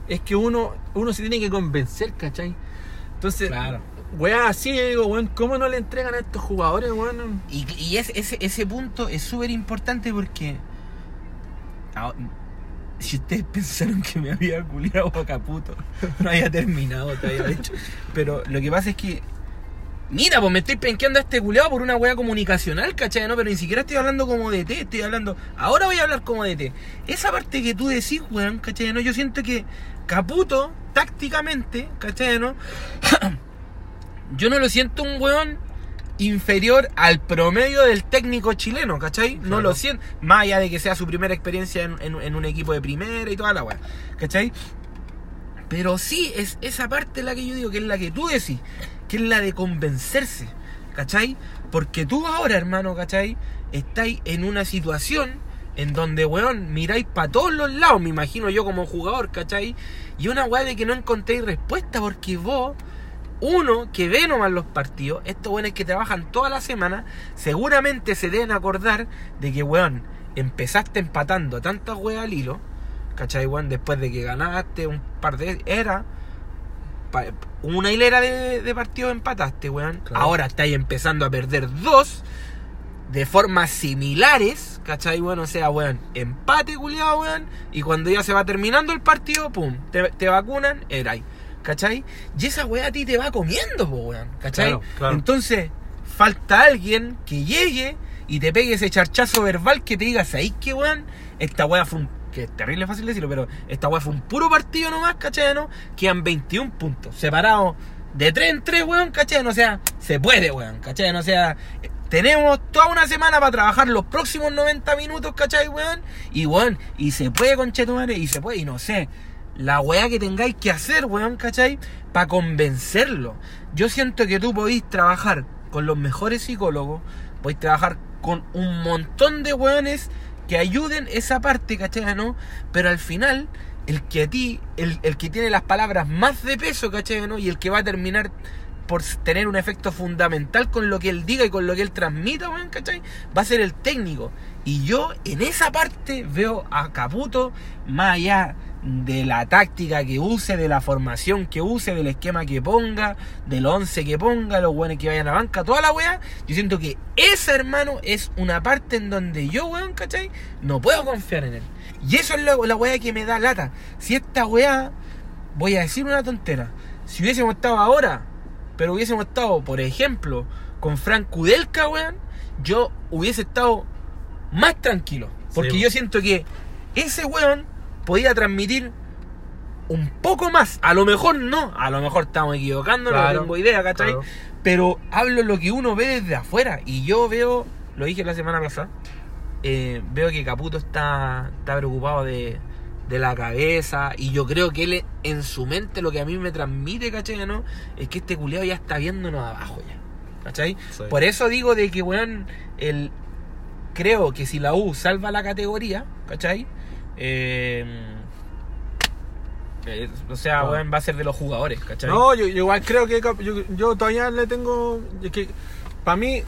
es que uno se tiene que convencer, ¿cachai? Entonces, claro, weá, así yo digo, weón, ¿cómo no le entregan a estos jugadores, weón? Y ese punto es súper importante porque... Ahora, si ustedes pensaron que me había culiado Bocaputo, no había terminado, te había dicho. Pero lo que pasa es que... Mira, pues me estoy penqueando a este culiado por una weá comunicacional, ¿cachai? No, pero ni siquiera estoy hablando como de té, estoy hablando... Ahora voy a hablar como de té. Esa parte que tú decís, weón, ¿cachai? No, yo siento que... Caputo, tácticamente, ¿cachai? ¿No? Yo no lo siento un weón inferior al promedio del técnico chileno, ¿cachai? Claro. No lo siento, más allá de que sea su primera experiencia en un equipo de primera y toda la weá, ¿cachai? Pero sí, es esa parte la que yo digo, que es la que tú decís, que es la de convencerse, ¿cachai? Porque tú ahora, hermano, ¿cachai? Estáis en una situación... en donde, weón, miráis para todos los lados, me imagino yo como jugador, ¿cachai? Y una weá de que no encontréis respuesta, porque vos, uno que ve nomás los partidos, estos weones que trabajan toda la semana, seguramente se deben acordar de que, weón, empezaste empatando tantas weas al hilo, ¿cachai, weón? Después de que ganaste un par de... Era una hilera de partidos empataste, weón. Claro. Ahora estáis empezando a perder 2... de formas similares, ¿cachai? Bueno, o sea, weón, empate culiado, weón, y cuando ya se va terminando el partido, pum, te vacunan, era ahí, ¿cachai? Y esa weá a ti te va comiendo, po, weón, ¿cachai? Claro, claro. Entonces, falta alguien que llegue y te pegue ese charchazo verbal que te diga, ¿sabéis qué, weón? Esta weá fue un... que es terrible fácil decirlo, pero esta weá fue un puro partido nomás, ¿cachai? ¿No? Quedan 21 puntos, separados de 3 en 3, weón, ¿cachai? O sea, se puede, weón, ¿cachai? O sea... tenemos toda una semana para trabajar los próximos 90 minutos, ¿cachai, weón? Y, weón, y se puede, conchetumare, y se puede, y no sé, la weá que tengáis que hacer, weón, ¿cachai? Para convencerlo. Yo siento que tú podéis trabajar con los mejores psicólogos, podéis trabajar con un montón de weones que ayuden esa parte, ¿cachai, no? Pero al final, el que a ti, el que tiene las palabras más de peso, ¿cachai, no? Y el que va a terminar... por tener un efecto fundamental con lo que él diga y con lo que él transmita, weón, ¿cachai? Va a ser el técnico. Y yo en esa parte veo a Caputo, más allá de la táctica que use, de la formación que use, del esquema que ponga, del 11 que ponga, los weones que vayan a la banca, toda la weá. Yo siento que esa, hermano, es una parte en donde yo, weón, ¿cachai? No puedo confiar en él. Y eso es la weá que me da lata. Si esta weá, voy a decir una tontera, si hubiésemos estado ahora... pero hubiésemos estado, por ejemplo, con Frank Kudelka, weón, yo hubiese estado más tranquilo. Porque sí, yo siento que ese weón podía transmitir un poco más. A lo mejor no, a lo mejor estamos equivocando, claro, no tengo idea, ¿cachai? Claro. Pero hablo lo que uno ve desde afuera. Y yo veo, lo dije la semana pasada, veo que Caputo está preocupado de la cabeza, y yo creo que él en su mente, lo que a mí me transmite, ¿cachai? ¿No? Es que este culiao ya está viéndonos abajo ya, ¿cachai? Sí. Por eso digo de que, weón, creo que si la U salva la categoría, ¿cachai? O sea, no, weón, va a ser de los jugadores, ¿cachai? No, yo igual creo que yo todavía le tengo... Es que para mí,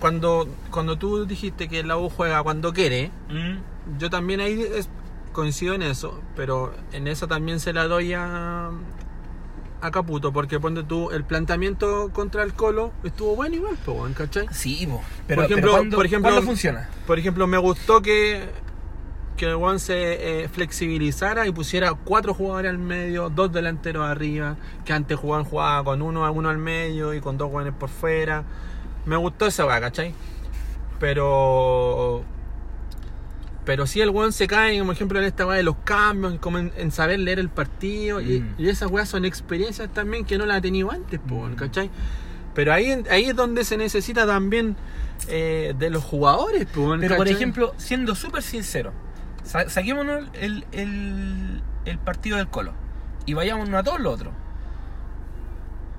cuando tú dijiste que la U juega cuando quiere, yo también ahí... coincido en eso, pero en esa también se la doy a Caputo, porque ponte tú, el planteamiento contra el Colo estuvo bueno igual, ¿cachai? Sí, pero ¿cuándo funciona? Por ejemplo, me gustó que el Juan se flexibilizara y pusiera 4 jugadores al medio, 2 delanteros arriba, que antes jugaba con uno al medio y con 2 jugadores por fuera. Me gustó esa va, ¿cachai? Pero si el weón se cae, como ejemplo en esta weá de los cambios, como en saber leer el partido, y esas weas son experiencias también que no las ha tenido antes, ¿cachai? Pero ahí es donde se necesita también de los jugadores, ¿cachai? Pero por ejemplo, siendo súper sincero, saquémonos el partido del Colo y vayámonos a todos los otros.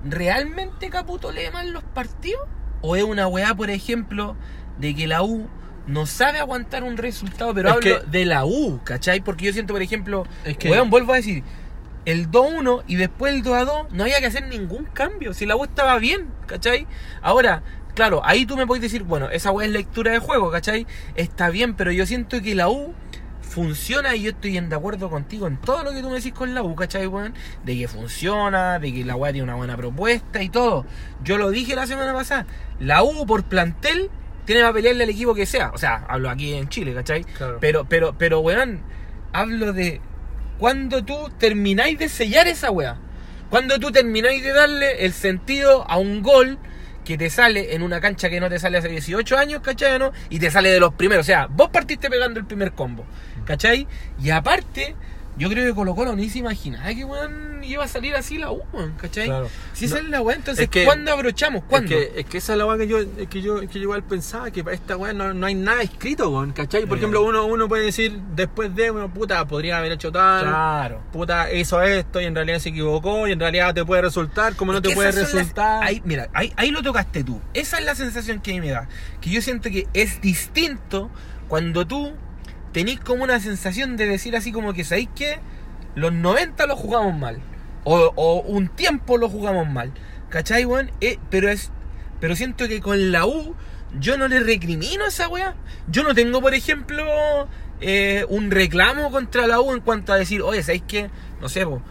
realmente Caputo lee mal los partidos? ¿O es una weá, por ejemplo, de que la U no sabe aguantar un resultado? Pero es hablo de la U, ¿cachai? Porque yo siento, por ejemplo, es que, weón, vuelvo a decir, el 2-1 y después el 2-2 no había que hacer ningún cambio. Si la U estaba bien, ¿cachai? Ahora, claro, ahí tú me podés decir, bueno, esa weá es lectura de juego, ¿cachai? Está bien, pero yo siento que la U funciona, y yo estoy de acuerdo contigo en todo lo que tú me decís con la U, ¿cachai, weón? De que funciona, de que la weá tiene una buena propuesta y todo. Yo lo dije la semana pasada, la U por plantel tiene para pelearle al equipo que sea. O sea, hablo aquí en Chile, ¿cachai? Claro. Pero weón, hablo de cuando tú termináis de sellar esa weá, cuando tú termináis de darle el sentido a un gol que te sale en una cancha que no te sale hace 18 años, ¿cachai? ¿No? Y te sale de los primeros. O sea, vos partiste pegando el primer combo, ¿cachai? Y aparte, yo creo que Colo-Colo ni se imaginaba que, weón, iba a salir así la U, ¿cachai? Claro. Si esa no, es la weá, entonces, es que, ¿cuándo abrochamos? ¿Cuándo? Es que esa es la weá que yo igual pensaba, que para esta weá no hay nada escrito, weón, ¿cachai? Por ejemplo, uno puede decir, después de, bueno, puta, podría haber hecho tal, claro, puta, hizo esto y en realidad se equivocó, y en realidad te puede resultar, como no te puede resultar. Ahí lo tocaste tú. Esa es la sensación que a mí me da, que yo siento que es distinto cuando tú tenís como una sensación de decir así como que, ¿sabéis qué? Los 90 los jugamos mal, o un tiempo los jugamos mal, ¿cachai, weón? Pero siento que con la U yo no le recrimino a esa weá. Yo no tengo, por ejemplo, un reclamo contra la U en cuanto a decir, oye, ¿sabéis qué? No sé, po,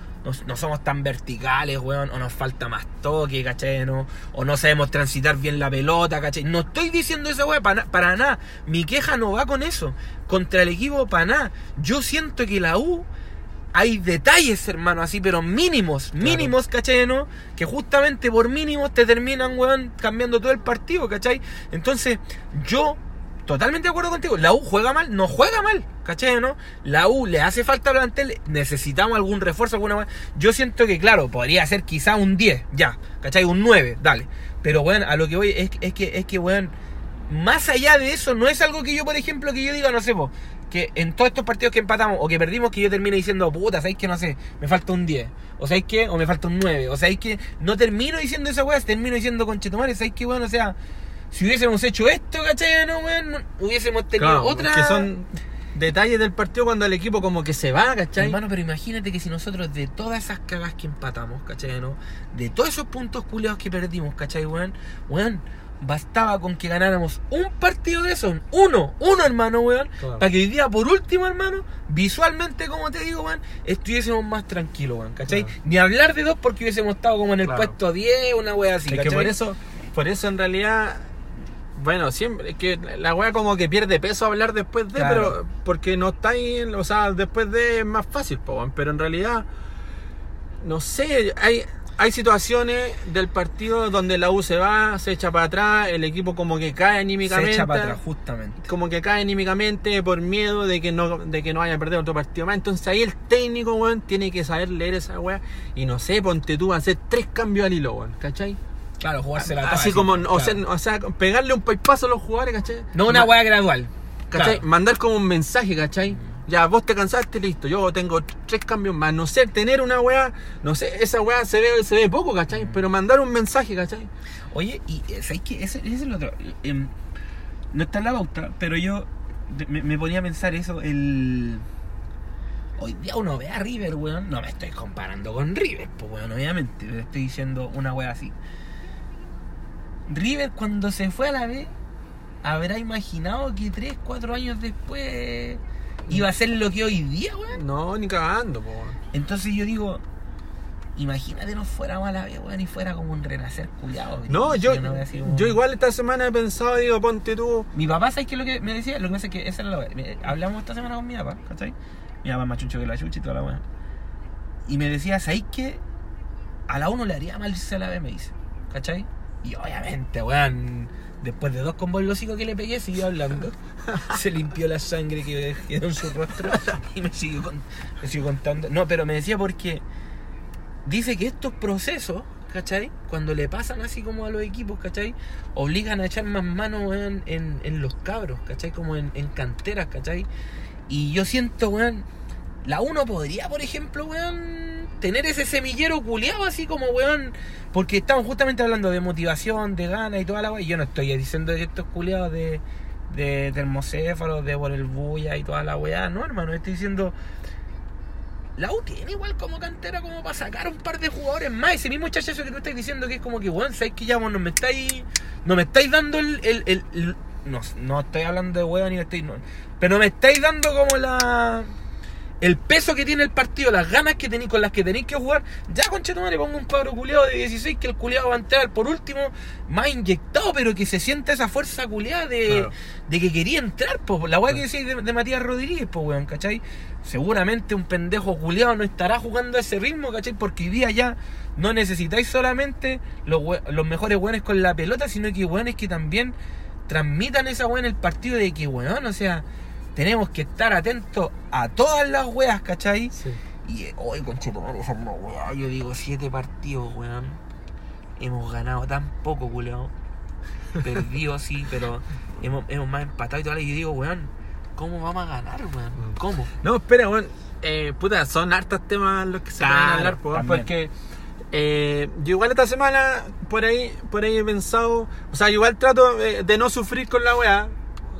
no somos tan verticales, weón, o nos falta más toque, ¿cachai? ¿No? O no sabemos transitar bien la pelota, ¿cachai? No estoy diciendo esa weá para nada. Mi queja no va con eso, contra el equipo, para nada. Yo siento que la U, hay detalles, hermano, así, pero mínimos, claro, ¿cachai? ¿No? Que justamente por mínimos te terminan, weón, cambiando todo el partido, ¿cachai? Entonces, yo totalmente de acuerdo contigo, la U no juega mal, ¿cachai? ¿No? La U le hace falta plantel, necesitamos algún refuerzo, alguna. Yo siento que, claro, podría ser quizá un 10, ya, ¿cachai? Un 9, dale. Pero, bueno, a lo que voy es que, bueno, más allá de eso, no es algo que yo, por ejemplo, que yo diga, no sé, po, que en todos estos partidos que empatamos o que perdimos, que yo termine diciendo, puta, ¿sabéis que? No sé, me falta un 10, o ¿sabéis que? O me falta un 9, o ¿sabéis que? No termino diciendo esa weá, termino diciendo, conchetumare, ¿sabéis que? Bueno, o sea, si hubiésemos hecho esto, ¿cachai? No, weón, hubiésemos tenido, claro, otra. Que son detalles del partido cuando el equipo como que se va, ¿cachai? Hermano, pero imagínate que si nosotros de todas esas cagas que empatamos, ¿cachai? ¿No? De todos esos puntos culeados que perdimos, ¿cachai, weón? Bastaba con que ganáramos un partido de esos, uno, hermano, weón, claro, para que hoy día, por último, hermano, visualmente, como te digo, weón, estuviésemos más tranquilos, weón, ¿cachai? Claro. Ni hablar de dos, porque hubiésemos estado como en el, claro, puesto 10, una wea así, ¿cachai? Es que por eso en realidad, bueno, siempre, es que la wea como que pierde peso hablar después de, claro, pero porque no está ahí, o sea, después de es más fácil, po, weón, pero en realidad, no sé, hay situaciones del partido donde la U se va, se echa para atrás, el equipo como que cae anímicamente. Se echa para atrás, justamente. Como que cae anímicamente por miedo de que no vaya a perder otro partido más. Entonces ahí el técnico, weón, tiene que saber leer esa weá. Y no sé, ponte tú a hacer 3 cambios al hilo, weón, ¿cachai? Claro, jugársela atrás. Así como, claro, o sea, pegarle un paipazo a los jugadores, ¿cachai? No una weá gradual, ¿cachai? Claro. Mandar como un mensaje, ¿cachai? Ya, vos te cansaste, listo, yo tengo 3 cambios más. No sé, tener una weá, no sé, esa weá se ve poco, ¿cachai? Pero mandar un mensaje, ¿cachai? Oye, y ¿sabes qué? Ese es el otro. No está en la pauta, pero yo me ponía a pensar eso. Hoy día uno ve a River, weón. No me estoy comparando con River, pues, weón, obviamente. Pero estoy diciendo una weá así. River, cuando se fue a la B, habrá imaginado que 3-4 años después iba a ser lo que hoy día, weón. No, ni cagando, po. Entonces yo digo, imagínate no fuera mala, weón, y fuera como un renacer culiado. No, yo igual esta semana he pensado, digo, ponte tú. Mi papá, ¿sabes qué es lo que me decía? Lo que pasa es que esa era la weón. Hablamos esta semana con mi papá, ¿cachai? Mi papá es más chuncho que la chucha y toda la weón. Y me decía, ¿sabes qué? A la 1 le haría mal irse a la B, me dice, ¿cachai? Y obviamente, weón, después de 2 combos el hocico que le pegué, siguió hablando. Se limpió la sangre que quedó en su rostro y me siguió contando. No, pero me decía, porque dice que estos procesos, ¿cachai? Cuando le pasan así como a los equipos, ¿cachai? Obligan a echar más manos en los cabros, ¿cachai? Como en canteras, ¿cachai? Y yo siento, weón, la 1 podría, por ejemplo, weón, tener ese semillero culiado así como weón, porque estamos justamente hablando de motivación, de ganas y toda la weá, y yo no estoy diciendo que estos culiados de termocéfalos, de por el bulla y toda la weá, no hermano, estoy diciendo la U tiene igual como cantera como para sacar un par de jugadores más, ese mismo chachazo que tú estás diciendo que es como que weón, sabes que ya vos no me estáis dando el no estoy hablando de weón ni estoy, no, pero me estáis dando como el peso que tiene el partido, las ganas que tenéis, con las que tenéis que jugar. Ya, conchetumare, pongo un cuadro culeado de 16 que el culeado va a entrar por último, más inyectado, pero que se sienta esa fuerza culeada claro, de que quería entrar, po. La weá que decís de Matías Rodríguez, po, weón, ¿cachai? Seguramente un pendejo culeado no estará jugando a ese ritmo, ¿cachai? Porque hoy día ya no necesitáis solamente los mejores weones con la pelota, sino que weones que también transmitan esa weá en el partido de que, weón, o sea, tenemos que estar atentos a todas las weas, ¿cachai? Sí. Y hoy, conchetumare, esa es una wea. Yo digo, 7 partidos, weón. Hemos ganado tan poco, culeado. Perdido, sí, pero hemos más empatado y todo. Y digo, weón, ¿cómo vamos a ganar, weón? ¿Cómo? No, espera, weón. Puta, son hartos temas los que se van a hablar, weón, porque yo igual esta semana, por ahí he pensado, o sea, igual trato de no sufrir con la wea.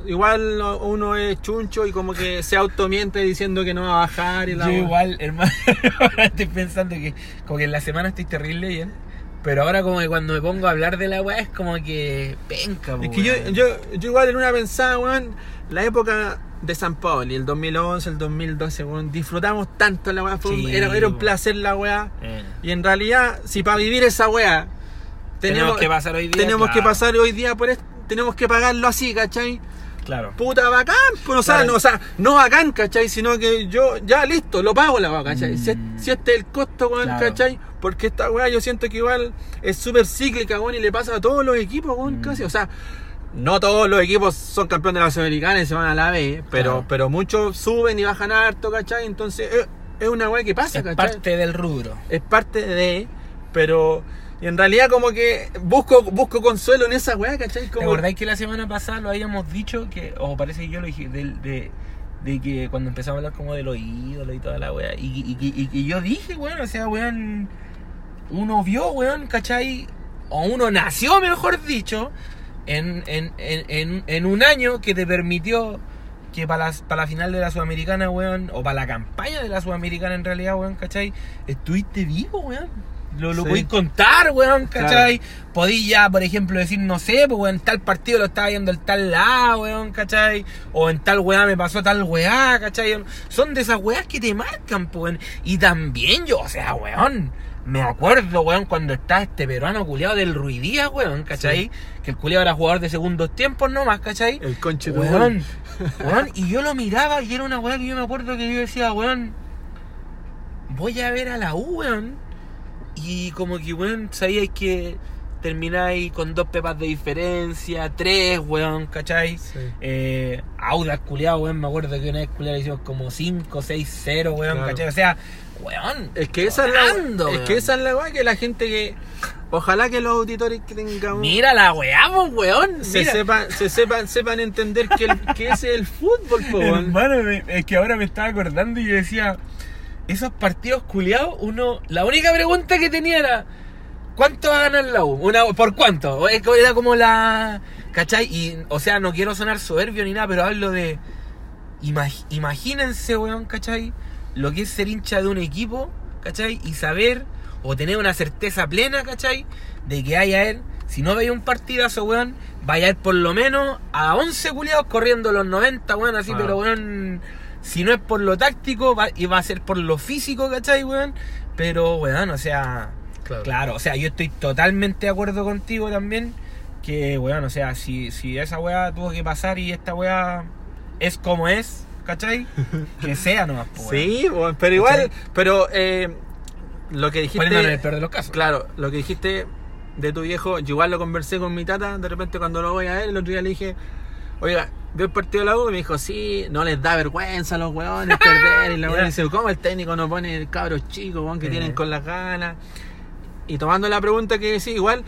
Igual uno es chuncho y como que se automiente diciendo que no va a bajar y la yo igual, hermano, ahora estoy pensando que como que en la semana estoy terrible ya, pero ahora como que cuando me pongo a hablar de la weá es como que penca, po, es que yo igual en una pensada, weón, la época de San Paolo, el 2011, el 2012, weón, disfrutamos tanto la weá, sí, era un placer la weá, y en realidad si para vivir esa weá tenemos que pasar hoy día, tenemos que pasar hoy día por esto, tenemos que pagarlo así, ¿cachai? Claro. Puta bacán, pues, o sea, claro. No, o sea, no bacán, ¿cachai? Sino que yo ya listo, lo pago la weá, ¿cachai? Si este es el costo, weón, claro, ¿cachai? Porque esta weá yo siento que igual es súper cíclica, weón, y le pasa a todos los equipos, weón, casi. O sea, no todos los equipos son campeones de la Sudamericana y se van a la B, pero, claro, pero muchos suben y bajan harto, ¿cachai? Entonces es una weá que pasa, es ¿cachai? Es parte del rubro. Es parte de, pero... Y en realidad como que busco consuelo en esa weá, ¿cachai? Como... ¿Te acordáis que la semana pasada lo habíamos dicho? Que, o parece que yo lo dije, de que cuando empezamos a hablar como de los ídolos y toda la weá. Y yo dije, weón, o sea, weón, uno vio, weón, ¿cachai? O uno nació, mejor dicho, en un año que te permitió que para la final de la Sudamericana, weón, o para la campaña de la Sudamericana en realidad, weón, ¿cachai? Estuviste vivo, weón. Lo sí, podís contar, weón, ¿cachai? Claro. Podís ya, por ejemplo, decir, no sé, pues, weón, tal partido lo estaba viendo el tal lado, weón, ¿cachai? O en tal weá me pasó tal weá, ¿cachai? Son de esas weas que te marcan, pues, weón. Y también yo, o sea, weón, me acuerdo, weón, cuando estaba este peruano culiado del Ruidíaz, weón, ¿cachai? Sí. Que el culiado era jugador de segundos tiempos nomás, ¿cachai? El conche, weón. Weón, y yo lo miraba y era una weá que yo me acuerdo que yo decía, weón, voy a ver a la U, weón. Y como que, weón, sabíais que termináis con 2 pepas de diferencia, 3, weón, ¿cachai? Sí. Audax culiado, weón, me acuerdo que una vez culiado hicimos como 5-6-0, weón, claro, ¿cachai? O sea, weón, es que esa hablando, es la weón, es que esa es la weá que la gente que... Ojalá que los auditores que tengan... Mira la weá, weón. Sepan entender que ese es el fútbol, po, weón. Hermano, es que ahora me estaba acordando y yo decía... Esos partidos culiados, uno... La única pregunta que tenía era... ¿Cuánto va a ganar la U? ¿Por cuánto? Era como la... ¿Cachai? Y, o sea, no quiero sonar soberbio ni nada, pero hablo de... Imagínense, weón, ¿cachai? Lo que es ser hincha de un equipo, ¿cachai? Y saber, o tener una certeza plena, ¿cachai? De que haya él... Si no veis un partidazo, weón, vaya a ir por lo menos a 11 culiados corriendo los 90, weón, así, pero weón... Si no es por lo táctico, va a ser por lo físico, ¿cachai, weón? Pero, weón, o sea... Claro, o sea, yo estoy totalmente de acuerdo contigo también. Que, weón, o sea, si esa weá tuvo que pasar y esta weá es como es, ¿cachai? Que sea nomás, weón. Sí, weón, pero igual... ¿Cachai? Pero, lo que dijiste... Ponerme en el peor de los casos. Claro, lo que dijiste de tu viejo... Yo igual lo conversé con mi tata. De repente, cuando lo voy a ver, el otro día le dije... Oiga... Vio el partido de la U y me dijo, sí, no les da vergüenza a los huevones perder. Y la huevona dice, ¿cómo el técnico no pone el cabros chico, huevón, que tienen con las ganas? Y tomando la pregunta que sí, igual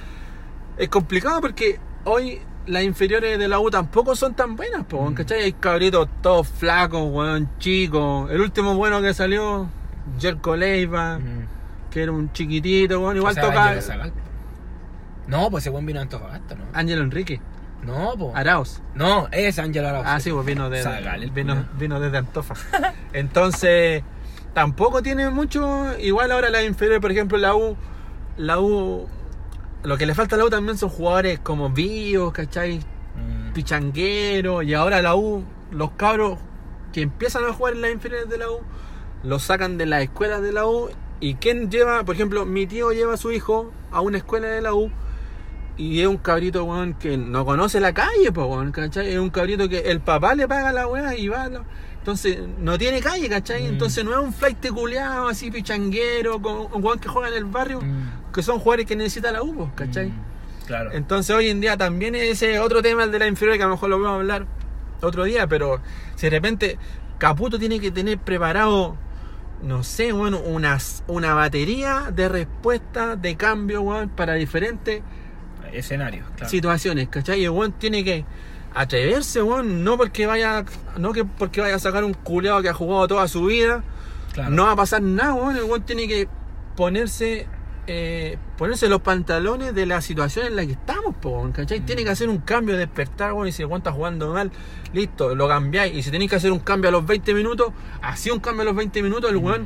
es complicado porque hoy las inferiores de la U tampoco son tan buenas, po, ¿cachai? Hay cabritos todos flacos, huevón, chicos. El último bueno que salió, Jerko Leiva. que era un chiquitito, bueno, igual o sea, tocaba. No, pues ese buen vino de Antofagasta, ¿no? Ángel Enrique. No, pues. Arauz. No, es Ángel Arauz. Ah, sí, pues vino de Zagal, vino desde Antofa. Entonces, tampoco tiene mucho. Igual ahora las inferiores, por ejemplo, la U. Lo que le falta a la U también son jugadores como vivos, ¿cachai? Pichangueros. Y ahora la U, los cabros que empiezan a jugar en las inferiores de la U, los sacan de las escuelas de la U. Y quién lleva, por ejemplo, mi tío lleva a su hijo a una escuela de la U. Y es un cabrito, weón, que no conoce la calle, po, weón, ¿cachai? Es un cabrito que el papá le paga la weá y va. Entonces, no tiene calle, ¿cachai? Entonces, no es un flaite culeado, así, pichanguero, un weón que juega en el barrio, que son jugadores que necesita la U, ¿cachai? Claro. Entonces, hoy en día también ese otro tema, el de la inferior, que a lo mejor lo vamos a hablar otro día, pero si de repente Caputo tiene que tener preparado, no sé, bueno, una batería de respuesta, de cambio, weón, para diferentes escenarios, claro, situaciones, ¿cachai? Y el weón tiene que atreverse, weón, no porque vaya a sacar un culeado que ha jugado toda su vida, claro, no va a pasar nada, weón. El weón tiene que ponerse los pantalones de la situación en la que estamos, po, ¿cachai? Tiene que hacer un cambio, despertar, weón, y si el weón está jugando mal, listo, lo cambiáis. Y si tenéis que hacer un cambio a los 20 minutos, hacía un cambio a los 20 minutos, el weón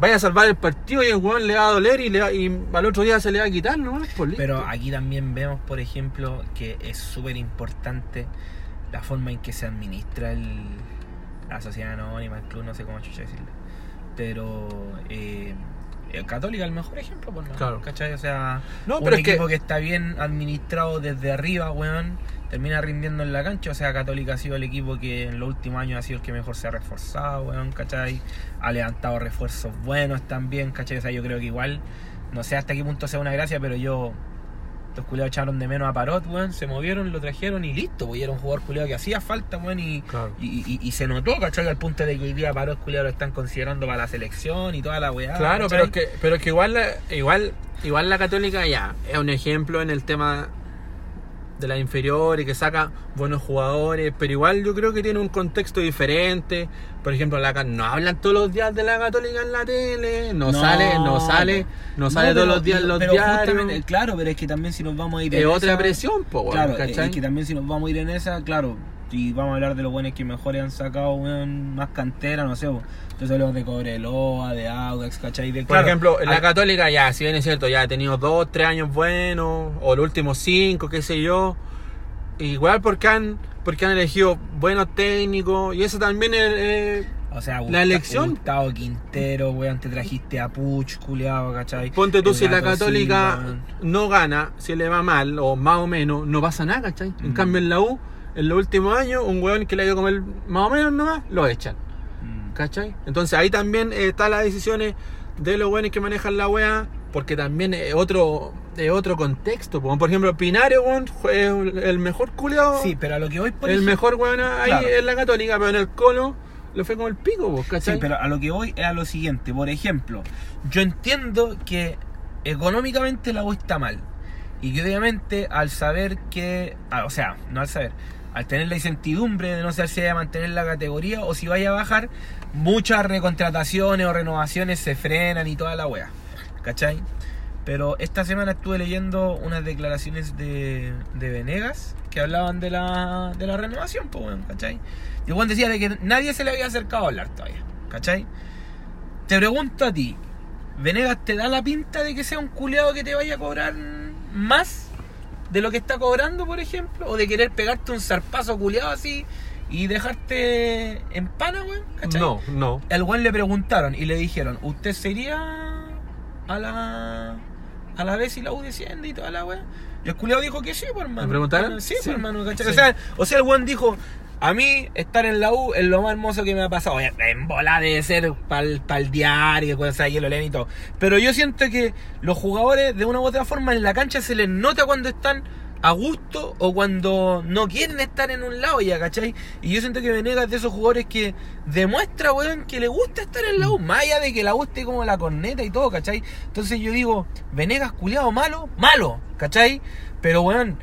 vaya a salvar el partido y el weón le va a doler y al otro día se le va a quitar, ¿no? Pues pero aquí también vemos, por ejemplo, que es súper importante la forma en que se administra la sociedad anónima, el club, no sé cómo chucha decirle. Pero Católica es el mejor ejemplo, por no, claro, ¿cachai? O sea, no, pero un equipo que está bien administrado desde arriba, weón, termina rindiendo en la cancha. O sea, Católica ha sido el equipo que en los últimos años ha sido el que mejor se ha reforzado, weón, ¿cachai? Ha levantado refuerzos buenos también, ¿cachai? O sea, yo creo que igual, no sé hasta qué punto sea una gracia, pero los culeados echaron de menos a Parot, weón, se movieron, lo trajeron y listo, weón, era un jugador culeado que hacía falta, weón, claro, y se notó, ¿cachai? Al punto de que hoy día Parot, culeado, lo están considerando para la selección y toda la weá. Claro, ¿cachai? pero es que igual la Católica ya es un ejemplo en el tema de las inferiores, que saca buenos jugadores, pero igual yo creo que tiene un contexto diferente. Por ejemplo, no hablan todos los días de la Católica en la tele, no sale todos los días en los diarios. Claro, pero es que también si nos vamos a ir en esa, es otra presión, po, bueno, claro, ¿cachai? Es que también si nos vamos a ir en esa, claro, y vamos a hablar de los buenos que mejores han sacado, weón, más cantera, no sé, po. Entonces hablamos de Cobreloa, de Audax, ¿cachai? De, claro, por ejemplo, la Católica ya, si bien es cierto, ya ha tenido 2-3 años buenos, o los últimos 5, qué sé yo, igual porque han elegido buenos técnicos, y eso también es o sea, la elección. Gustavo Quintero, weón, te trajiste a Puch, culiado, ¿cachai? Ponte tú, si la Católica no gana, si le va mal, o más o menos, no pasa nada, ¿cachai? En cambio en la U, en los últimos años, un weón que le ha ido a comer más o menos nomás, lo echan, ¿cachai? Entonces ahí también están las decisiones de los weones que manejan la wea, porque también es otro contexto. Por ejemplo, Pinario, weón, es el mejor culiao. Sí, pero a lo que voy, por el ejemplo, mejor weón ahí, claro, en la Católica, pero en el Colo lo fue como el pico, vos, ¿cachai? Sí, pero a lo que voy es a lo siguiente. Por ejemplo, yo entiendo que económicamente la U está mal. Y que obviamente al saber que... o sea, no al saber... Al tener la incertidumbre de no saber si vaya a mantener la categoría o si vaya a bajar, muchas recontrataciones o renovaciones se frenan y toda la wea, ¿cachai? Pero esta semana estuve leyendo unas declaraciones de Venegas que hablaban de la renovación, pues, bueno, ¿cachai? Y Juan decía de que nadie se le había acercado a hablar todavía, ¿cachai? Te pregunto a ti, ¿Venegas te da la pinta de que sea un culeado que te vaya a cobrar más de lo que está cobrando, por ejemplo? ¿O de querer pegarte un zarpazo culiado así y dejarte en pana, weón? ¿Cachai? No. Al weón le preguntaron y le dijeron, ¿usted sería a la vez si la U desciende y toda la weón? Y el culiado dijo que sí, por hermano. ¿Me preguntaron? Sí, por hermano, ¿cachai? Sí. O sea, el weón dijo, a mí estar en la U es lo más hermoso que me ha pasado. Oye, en bola debe ser pa'l diario, cosas ahí, lo leen y todo. Pero yo siento que los jugadores, de una u otra forma, en la cancha se les nota cuando están a gusto o cuando no quieren estar en un lado ya, ¿cachai? Y yo siento que Venegas es de esos jugadores que demuestra, weón, que le gusta estar en la U, más allá de que la U esté como la corneta y todo, ¿cachai? Entonces yo digo, Venegas, culiado, malo, ¿cachai? Pero, weón,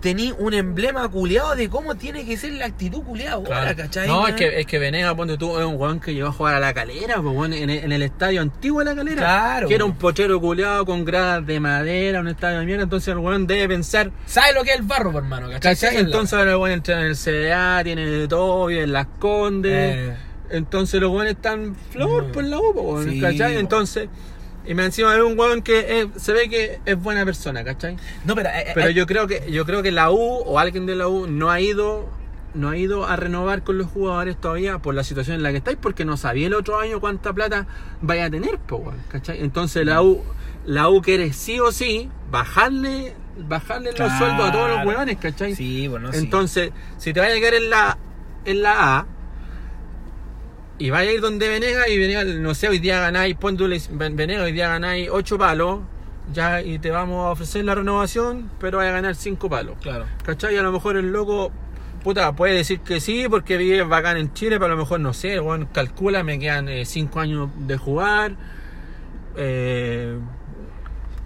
tení un emblema culeado de cómo tiene que ser la actitud culeada ahora, claro. ¿Cachai? No, es que Venegas, ponte tú, es un weón que llegó a jugar a la Calera, pues, bueno, en el estadio antiguo de la Calera. Claro. Que era un pochero culeado con gradas de madera, un estadio de mierda. Entonces el weón debe pensar, ¿sabe lo que es el barro, por hermano? ¿Cachai? ¿Cachai? Entonces el weón entra en el CDA, tiene de todo, vive en Las Condes. Entonces los weones están flor por la U, weón, sí, ¿cachai? Entonces. Y me encima de un huevón que se ve que es buena persona, ¿cachai? No, pero yo creo que la U o alguien de la U no ha ido a renovar con los jugadores todavía por la situación en la que estáis, porque no sabía el otro año cuánta plata vaya a tener, po, ¿cachai? Entonces la U quiere sí o sí bajarle claro, los sueldos a todos los huevones, ¿cachai? Sí, bueno, entonces, sí. Si te vaya a quedar en la A, y vaya a ir donde Venegas, y Venegas, no sé, hoy día ganáis, pon tú, Venegas, hoy día ganáis 8 palos, ya, y te vamos a ofrecer la renovación, pero vaya a ganar 5 palos. Claro. ¿Cachai? Y a lo mejor el loco, puta, puede decir que sí, porque vive bacán en Chile, pero a lo mejor, no sé, bueno, calcula, me quedan 5 años de jugar.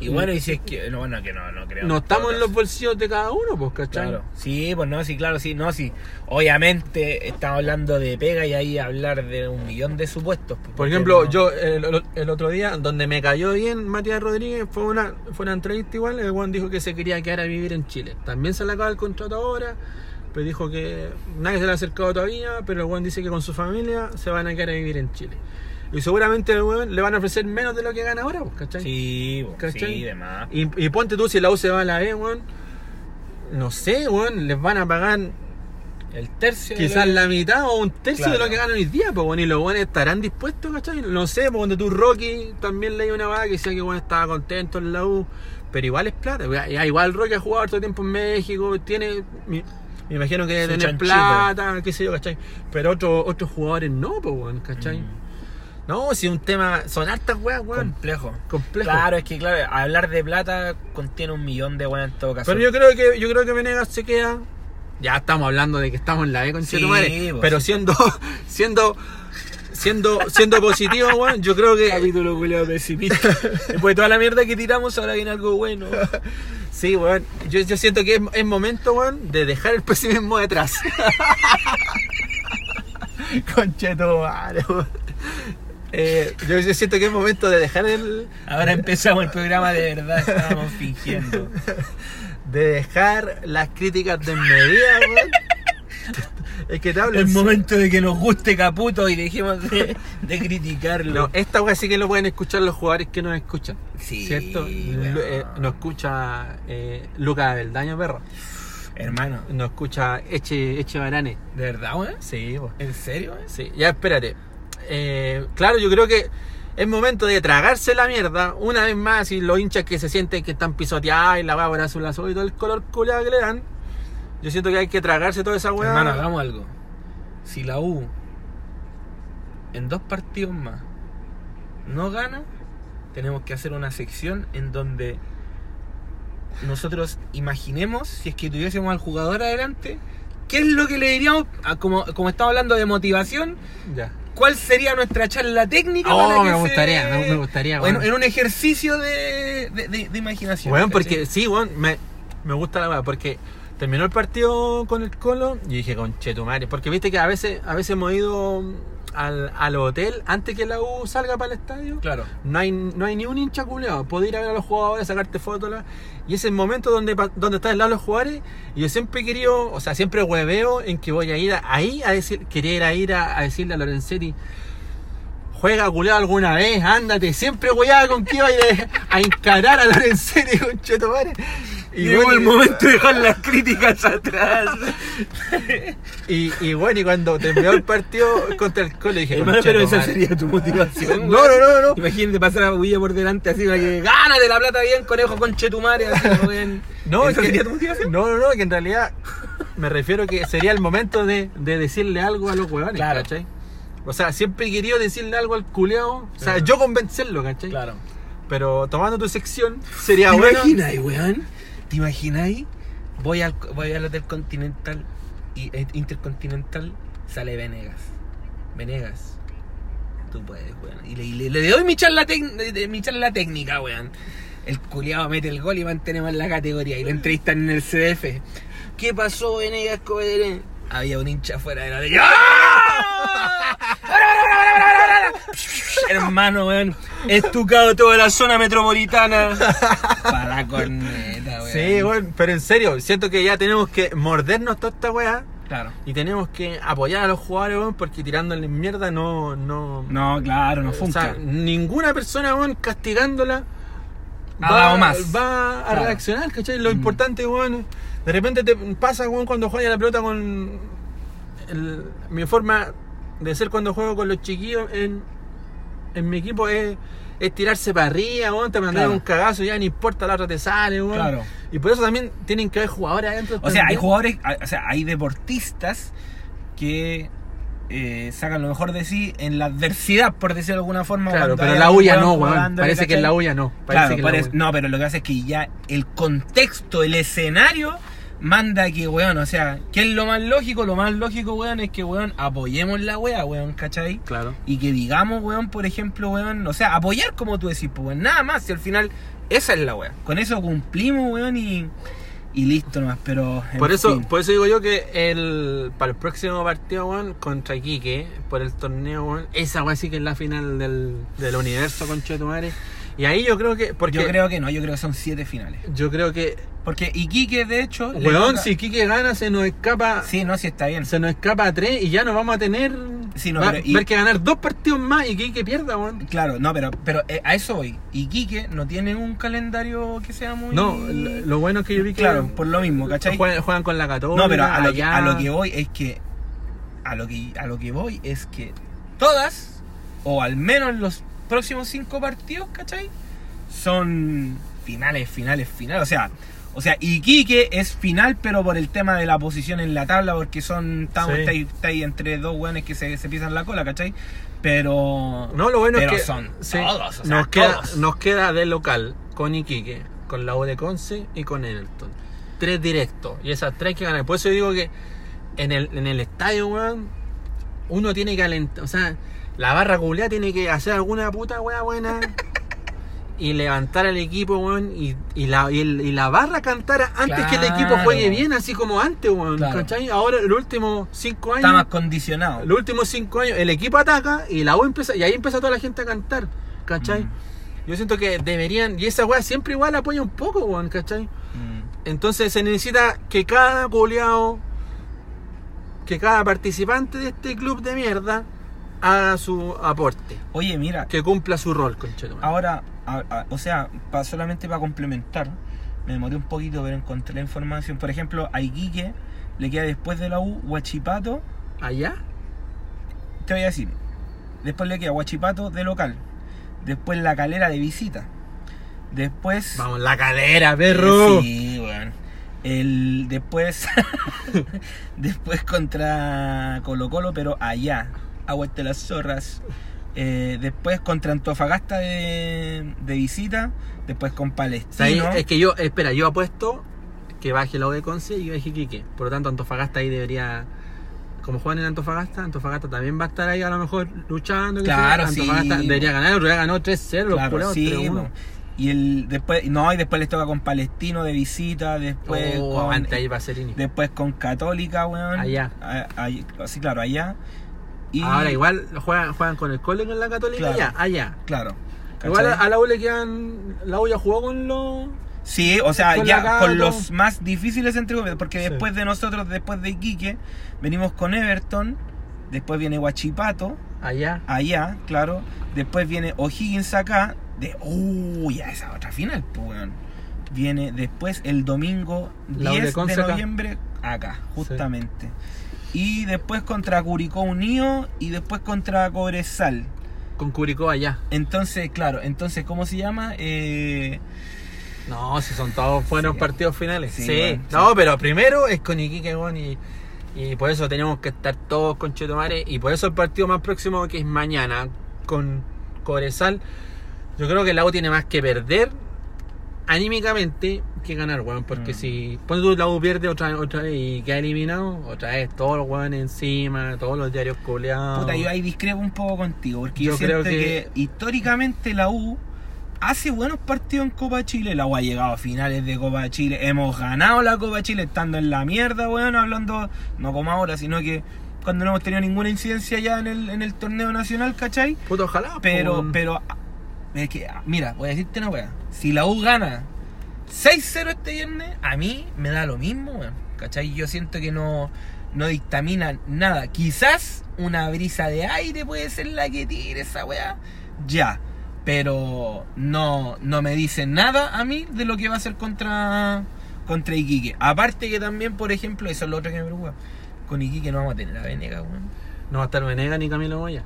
Y bueno, y si es que, no, bueno, que no creo. No estamos en los bolsillos de cada uno, pues, ¿cachai? Claro. Sí, pues no, sí, claro, sí, no, sí. Obviamente estamos hablando de pega y ahí hablar de un millón de supuestos. Por ejemplo, no. Yo el otro día, donde me cayó bien Matías Rodríguez, fue una entrevista igual, el Juan dijo que se quería quedar a vivir en Chile. También se le acaba el contrato ahora, pero dijo que nadie se le ha acercado todavía, pero el Juan dice que con su familia se van a quedar a vivir en Chile. Y seguramente le van a ofrecer menos de lo que gana ahora, ¿cachai? Sí, ¿cachai? Sí, de más. Y ponte tú, si la U se va a la B, weón, no sé, weón, les van a pagar el tercio. Quizás la mitad o un tercio, claro, de lo que ganan hoy día, pues, bueno, y los weones estarán dispuestos, ¿cachai? No sé, pues, cuando tú, Rocky, también leí una vaga que decía que, bueno, estaba contento en la U, pero igual es plata. Igual Rocky ha jugado todo el tiempo en México, tiene... Me imagino que debe tener plata, qué sé yo, ¿cachai? Pero otros jugadores no, pues, weón, ¿cachai? No, si es un tema... Son hartas weas, weón. Complejo. Claro, es que claro, hablar de plata contiene un millón de weas en todo caso. Pero yo creo que Venegas se queda... Ya estamos hablando de que estamos en la B con cierto madre. Pero siendo positivo, weón, yo creo que... Capítulo culiao pesimista. Después de toda la mierda que tiramos, ahora viene algo bueno. Sí, weón. Yo siento que es momento, weón, de dejar el pesimismo detrás. Conchetumare, weón. Yo siento que es momento de dejar el... Ahora empezamos el programa de verdad, estábamos fingiendo. De dejar las críticas desmedidas, weón. Es que te hablo. Es momento de que nos guste Caputo y dejemos de criticarlo. No, esta weá sí que lo pueden escuchar los jugadores que nos escuchan. Sí, ¿cierto? Bueno. Nos escucha Lucas Beldaño, perro. Hermano. Nos escucha Eche Barane. ¿De verdad, weón? Sí, weón. ¿En serio, weón? Sí, ya espérate. Claro, yo creo que es momento de tragarse la mierda una vez más, y los hinchas que se sienten que están pisoteados y la va por azul y todo el color culeado que le dan. Yo siento que hay que tragarse toda esa weá. Hermano, hagamos algo. Si la U en 2 partidos más no gana, tenemos que hacer una sección en donde nosotros imaginemos, si es que tuviésemos al jugador adelante, ¿qué es lo que le diríamos? Como estamos hablando de motivación, ya. ¿Cuál sería nuestra charla técnica? Oh, para que me gustaría. Bueno, en un ejercicio de imaginación. Bueno, porque sí, bueno, me gusta la verdad, porque terminó el partido con el Colo y dije, conchetumare, porque viste que a veces hemos ido al hotel antes que la U salga para el estadio. Claro. No hay ni un hincha culeado. Podés ir a ver a los jugadores, sacarte fotos. Y es el momento donde están al lado de los jugadores. Y yo siempre he querido, o sea, siempre hueveo en que voy a ir ahí a decir, quería ir a decirle a Lorenzetti, juega culeado alguna vez, ándate. Siempre hueaba con que iba a encarar a Lorenzetti, conchetumare. Y llegó bueno, el momento de dejar las críticas atrás. Y bueno, y cuando terminó el partido contra el Colo, dije, hermano, pero esa sería tu motivación. No. Imagínate pasar a Huilla por delante así, para que gánate la plata bien, conejo, conchetumare. No, ¿esa sería tu motivación? No, que en realidad me refiero que sería el momento de decirle algo a los huevones, claro, ¿cachai? O sea, siempre he querido decirle algo al culeado, o sea, yo convencerlo, ¿cachai? Claro. Pero tomando tu sección, sería bueno. Imagina, weón. ¿Te imagináis? Voy al Hotel Continental y Intercontinental, sale Venegas. Tú puedes, weón. Y le doy mi charla técnica, weón. El culiado mete el gol y mantenemos la categoría. Y lo entrevistan en el CDF. ¿Qué pasó, Venegas Escobar? Había un hincha afuera de la ley. Hermano, weón, estucado toda la zona metropolitana. Para la corneta, weón. Sí, weón, pero en serio, siento que ya tenemos que mordernos toda esta weá. Claro. Y tenemos que apoyar a los jugadores, weón, porque tirándoles mierda no, claro, no funciona. O sea, ninguna persona, weón, castigándola va a claro. reaccionar, ¿cachai? Lo importante, weón, de repente te pasa, weón, cuando juegas la pelota con mi forma de ser cuando juego con los chiquillos en mi equipo es tirarse para arriba, weón, te mandan claro. un cagazo, ya no importa, la otra te sale, weón. Claro. Y por eso también tienen que haber jugadores adentro. O sea, hay jugadores, o sea, hay deportistas que sacan lo mejor de sí en la adversidad, por decirlo de alguna forma. Claro, pero la huya no, weón. Parece que en la huya no. Claro, no, pero lo que hace es que ya el contexto, el escenario manda que, weón, o sea, ¿qué es lo más lógico? Lo más lógico, weón, es que, weón, apoyemos la wea, weón, ¿cachai? Claro. Y que digamos, weón, por ejemplo, weón, o sea, apoyar como tú decís, pues, weón, nada más, si al final esa es la wea. Con eso cumplimos, weón, y listo nomás, pero... Por eso digo yo que para el próximo partido, weón, contra Iquique, por el torneo, weón, esa wea sí que es la final del universo, concha de tu madre. Y ahí yo creo que... Porque yo creo que no, yo creo que son 7 finales. Yo creo que... Porque Iquique, de hecho... Weón, si Iquique gana, se nos escapa... Sí, no, sí está bien. Se nos escapa a 3 y ya nos vamos a tener... Sí, no, pero que ganar 2 partidos más y Iquique pierda, weón. Claro, no, pero a eso voy. Iquique no tiene un calendario que sea muy... No, lo bueno es que yo vi que... Claro, por lo mismo, ¿cachai? Juegan con la Católica. No, pero a lo que voy es que todas, o al menos los próximos 5 partidos, ¿cachai? Son finales. O sea, Iquique es final, pero por el tema de la posición en la tabla, porque está ahí entre dos weones que se pisan la cola, ¿cachai? Pero... No, lo bueno es que... son sí, todos, o sea, nos queda de local con Iquique, con la U de Conce y con Everton. 3 directos. Y esas 3 que ganan. Por eso yo digo que en el estadio, weón, uno tiene que alentar. O sea, la barra culiá tiene que hacer alguna puta weá buena... Y levantar al equipo, weón, y la barra cantara antes claro. que el equipo juegue bien, así como antes, weón, claro. ¿cachai? Ahora, los últimos 5 años... Está más condicionado. Los últimos 5 años, el equipo ataca y la U empieza... Y ahí empieza toda la gente a cantar, ¿cachai? Yo siento que deberían... Y esa weá siempre igual apoya un poco, weón, ¿cachai? Entonces se necesita que cada goleado, que cada participante de este club de mierda haga su aporte. Oye, mira... Que cumpla su rol, conchetum. Ahora... O sea, solamente para complementar, me demoré un poquito, pero encontré la información. Por ejemplo, a Iquique le queda después de la U, Huachipato. ¿Allá? Te voy a decir. Después le queda Huachipato de local. Después la Calera de visita. Después... ¡Vamos, la Calera, perro! Sí, bueno. Después contra Colo-Colo, pero allá. Aguante las zorras. Después contra Antofagasta de visita, después con Palestino. Es que yo apuesto que baje la U de Conce y baje Iquique. Por lo tanto, Antofagasta ahí debería, como juegan en Antofagasta también va a estar ahí a lo mejor luchando. Claro, sí. Antofagasta debería ganar, pero ya ganó 3-0. Claro, puros, sí. 3-1. Y después les toca con Palestino de visita, después con Católica, weón. Allá. Sí, claro, allá. Y... Ahora igual juegan con el Colo y con la Católica, claro, allá. Claro. ¿Cachai? Igual a la U le quedan... La U ya jugó con los... Sí, o sea, con ya con los más difíciles entre comillas, porque sí. Después de nosotros, después de Iquique, venimos con Everton, después viene Huachipato. Allá, claro. Después viene O'Higgins acá. Ya esa otra final, pues, bueno. Viene después el domingo 10 de noviembre acá, justamente. Sí. Y después contra Curicó Unido y después contra Cobresal. Con Curicó allá. Entonces, claro, ¿cómo se llama? No, si son todos buenos partidos finales. Sí. Bueno, no, sí. Pero primero es con Iquique, bueno, y por eso tenemos que estar todos con Chetumare. Y por eso el partido más próximo, que es mañana, con Cobresal. Yo creo que la U tiene más que perder anímicamente que ganar, weón, porque si ponte tú, la U pierde otra vez y queda eliminado otra vez, todos los weones encima, todos los diarios coleados. Puta, yo ahí discrepo un poco contigo, porque yo creo que históricamente la U hace buenos partidos en Copa Chile. La U ha llegado a finales de Copa Chile. Hemos ganado la Copa Chile estando en la mierda, weón, hablando, no como ahora, sino que cuando no hemos tenido ninguna incidencia ya en el torneo nacional, ¿cachai? Puto, ojalá. Pero es que, mira, voy a decirte una weá. Si la U gana 6-0 este viernes, a mí me da lo mismo, weón, ¿cachai? Yo siento que no dictamina nada. Quizás una brisa de aire puede ser la que tire esa weá, ya. Pero no me dicen nada a mí de lo que va a hacer contra Iquique. Aparte que también, por ejemplo, eso es lo otro que me preocupa. Con Iquique no vamos a tener a Venegas, weón. No va a estar Venegas ni Camilo Moya.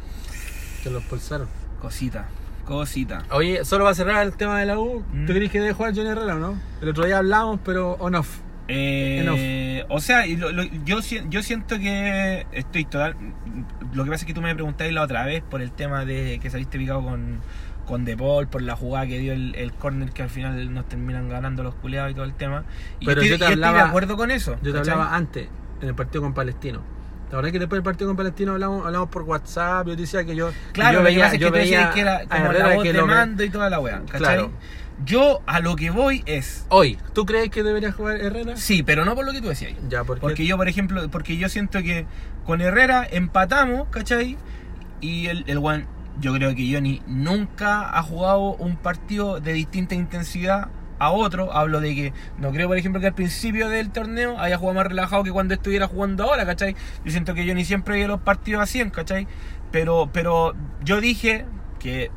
Se lo expulsaron. Cosita. Oye, solo para cerrar el tema de la U, ¿tú crees que debe jugar Johnny Herrera o no? El otro día hablamos, pero on-off. O sea, yo siento que estoy total... Lo que pasa es que tú me preguntaste la otra vez por el tema de que saliste picado con De Paul, por la jugada que dio el córner que al final nos terminan ganando los culeados y todo el tema. Y pero yo estoy de acuerdo con eso. Yo te hablaba antes, en el partido con Palestino. La verdad es que después del partido con Palestino hablamos por WhatsApp, yo te decía que yo... Claro, yo veía que era como la voz de mando y toda la wea, ¿cachai? Claro. Yo a lo que voy es... Hoy, ¿tú crees que debería jugar Herrera? Sí, pero no por lo que tú decías. Ya, porque yo, por ejemplo, porque yo siento que con Herrera empatamos, ¿cachai? Y el Juan... Yo creo que Johnny nunca ha jugado un partido de distinta intensidad a otro. Hablo de que no creo, por ejemplo, que al principio del torneo haya jugado más relajado que cuando estuviera jugando ahora, ¿cachai? Yo siento que Johnny siempre ve los partidos a 100, ¿cachai? Pero yo dije que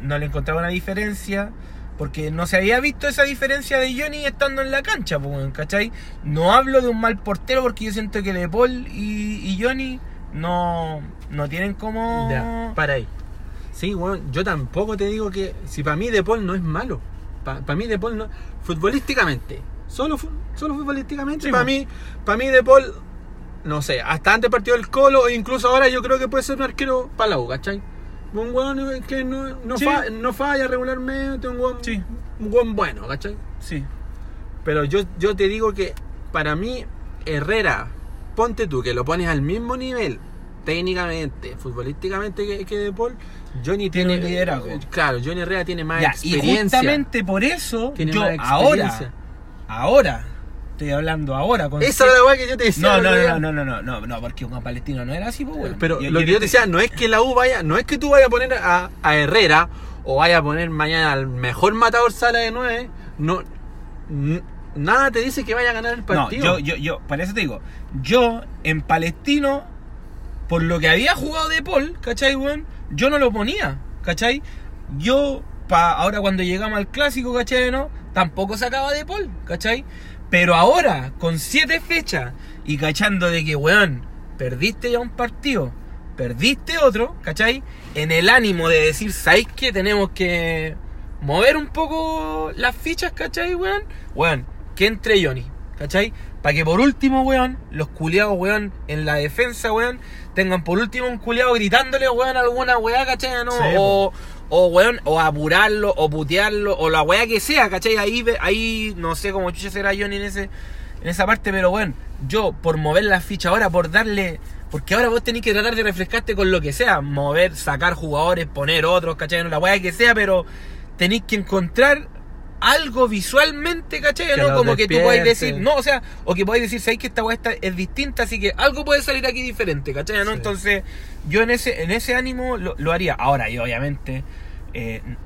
no le encontraba una diferencia porque no se había visto esa diferencia de Johnny estando en la cancha, ¿cachai? No hablo de un mal portero porque yo siento que De Paul y Johnny no tienen como... Ya, para ahí. Sí, bueno, yo tampoco te digo que... Si para mí De Paul no es malo. Para mí De Paul no... Futbolísticamente. Solo futbolísticamente. Sí, para mí De Paul... No sé, hasta antes partido del Colo, e incluso ahora yo creo que puede ser un arquero para la U, ¿cachai? Un hueón que no, sí. No falla regularmente, un hueón, sí. Un hueón bueno, ¿cachai? Sí. Pero yo te digo que para mí Herrera, ponte tú, que lo pones al mismo nivel... técnicamente, futbolísticamente que De Paul, Johnny tiene liderazgo. Claro, Johnny Herrera tiene más experiencia. Y justamente por eso yo ahora estoy hablando ahora con... Esa es la weá que yo te decía. No, porque un Palestino no era así, pues, bueno. Pero yo, lo que yo te decía, no es que la U vaya, no es que tú vayas a poner a Herrera o vayas a poner mañana al mejor matador Sala de 9, nada te dice que vaya a ganar el partido. No, yo para eso te digo, yo en Palestino, por lo que había jugado De Paul, ¿cachai, weón? Yo no lo ponía, ¿cachai? Yo, ahora cuando llegamos al clásico, ¿cachai, no? Tampoco sacaba De Paul, ¿cachai? Pero ahora, con 7 fechas, y cachando de que, weón, perdiste ya un partido, perdiste otro, ¿cachai? En el ánimo de decir, ¿sabéis qué? Tenemos que mover un poco las fichas, ¿cachai, weón? Weón, que entre Johnny, ¿cachai? Para que por último, weón, los culiados, weón, en la defensa, weón, tengan por último un culiado gritándole, weón, alguna weá, ¿cachai? ¿No? Sí, o weón, o apurarlo, o putearlo, o la weá que sea, ¿cachai? Ahí no sé cómo chucha será Johnny en esa parte, pero weón, yo por mover la ficha ahora, por darle... Porque ahora vos tenés que tratar de refrescarte con lo que sea, mover, sacar jugadores, poner otros, ¿cachai? No, la weá que sea, pero tenés que encontrar... algo visualmente, ¿cachai? Que ¿no? Como despierte. Que tú podés decir, no, o sea, o que podés decir, sabéis que esta weá es distinta, así que algo puede salir aquí diferente, ¿cachai? ¿No? Sí. Entonces, yo en ese ánimo lo haría. Ahora, yo obviamente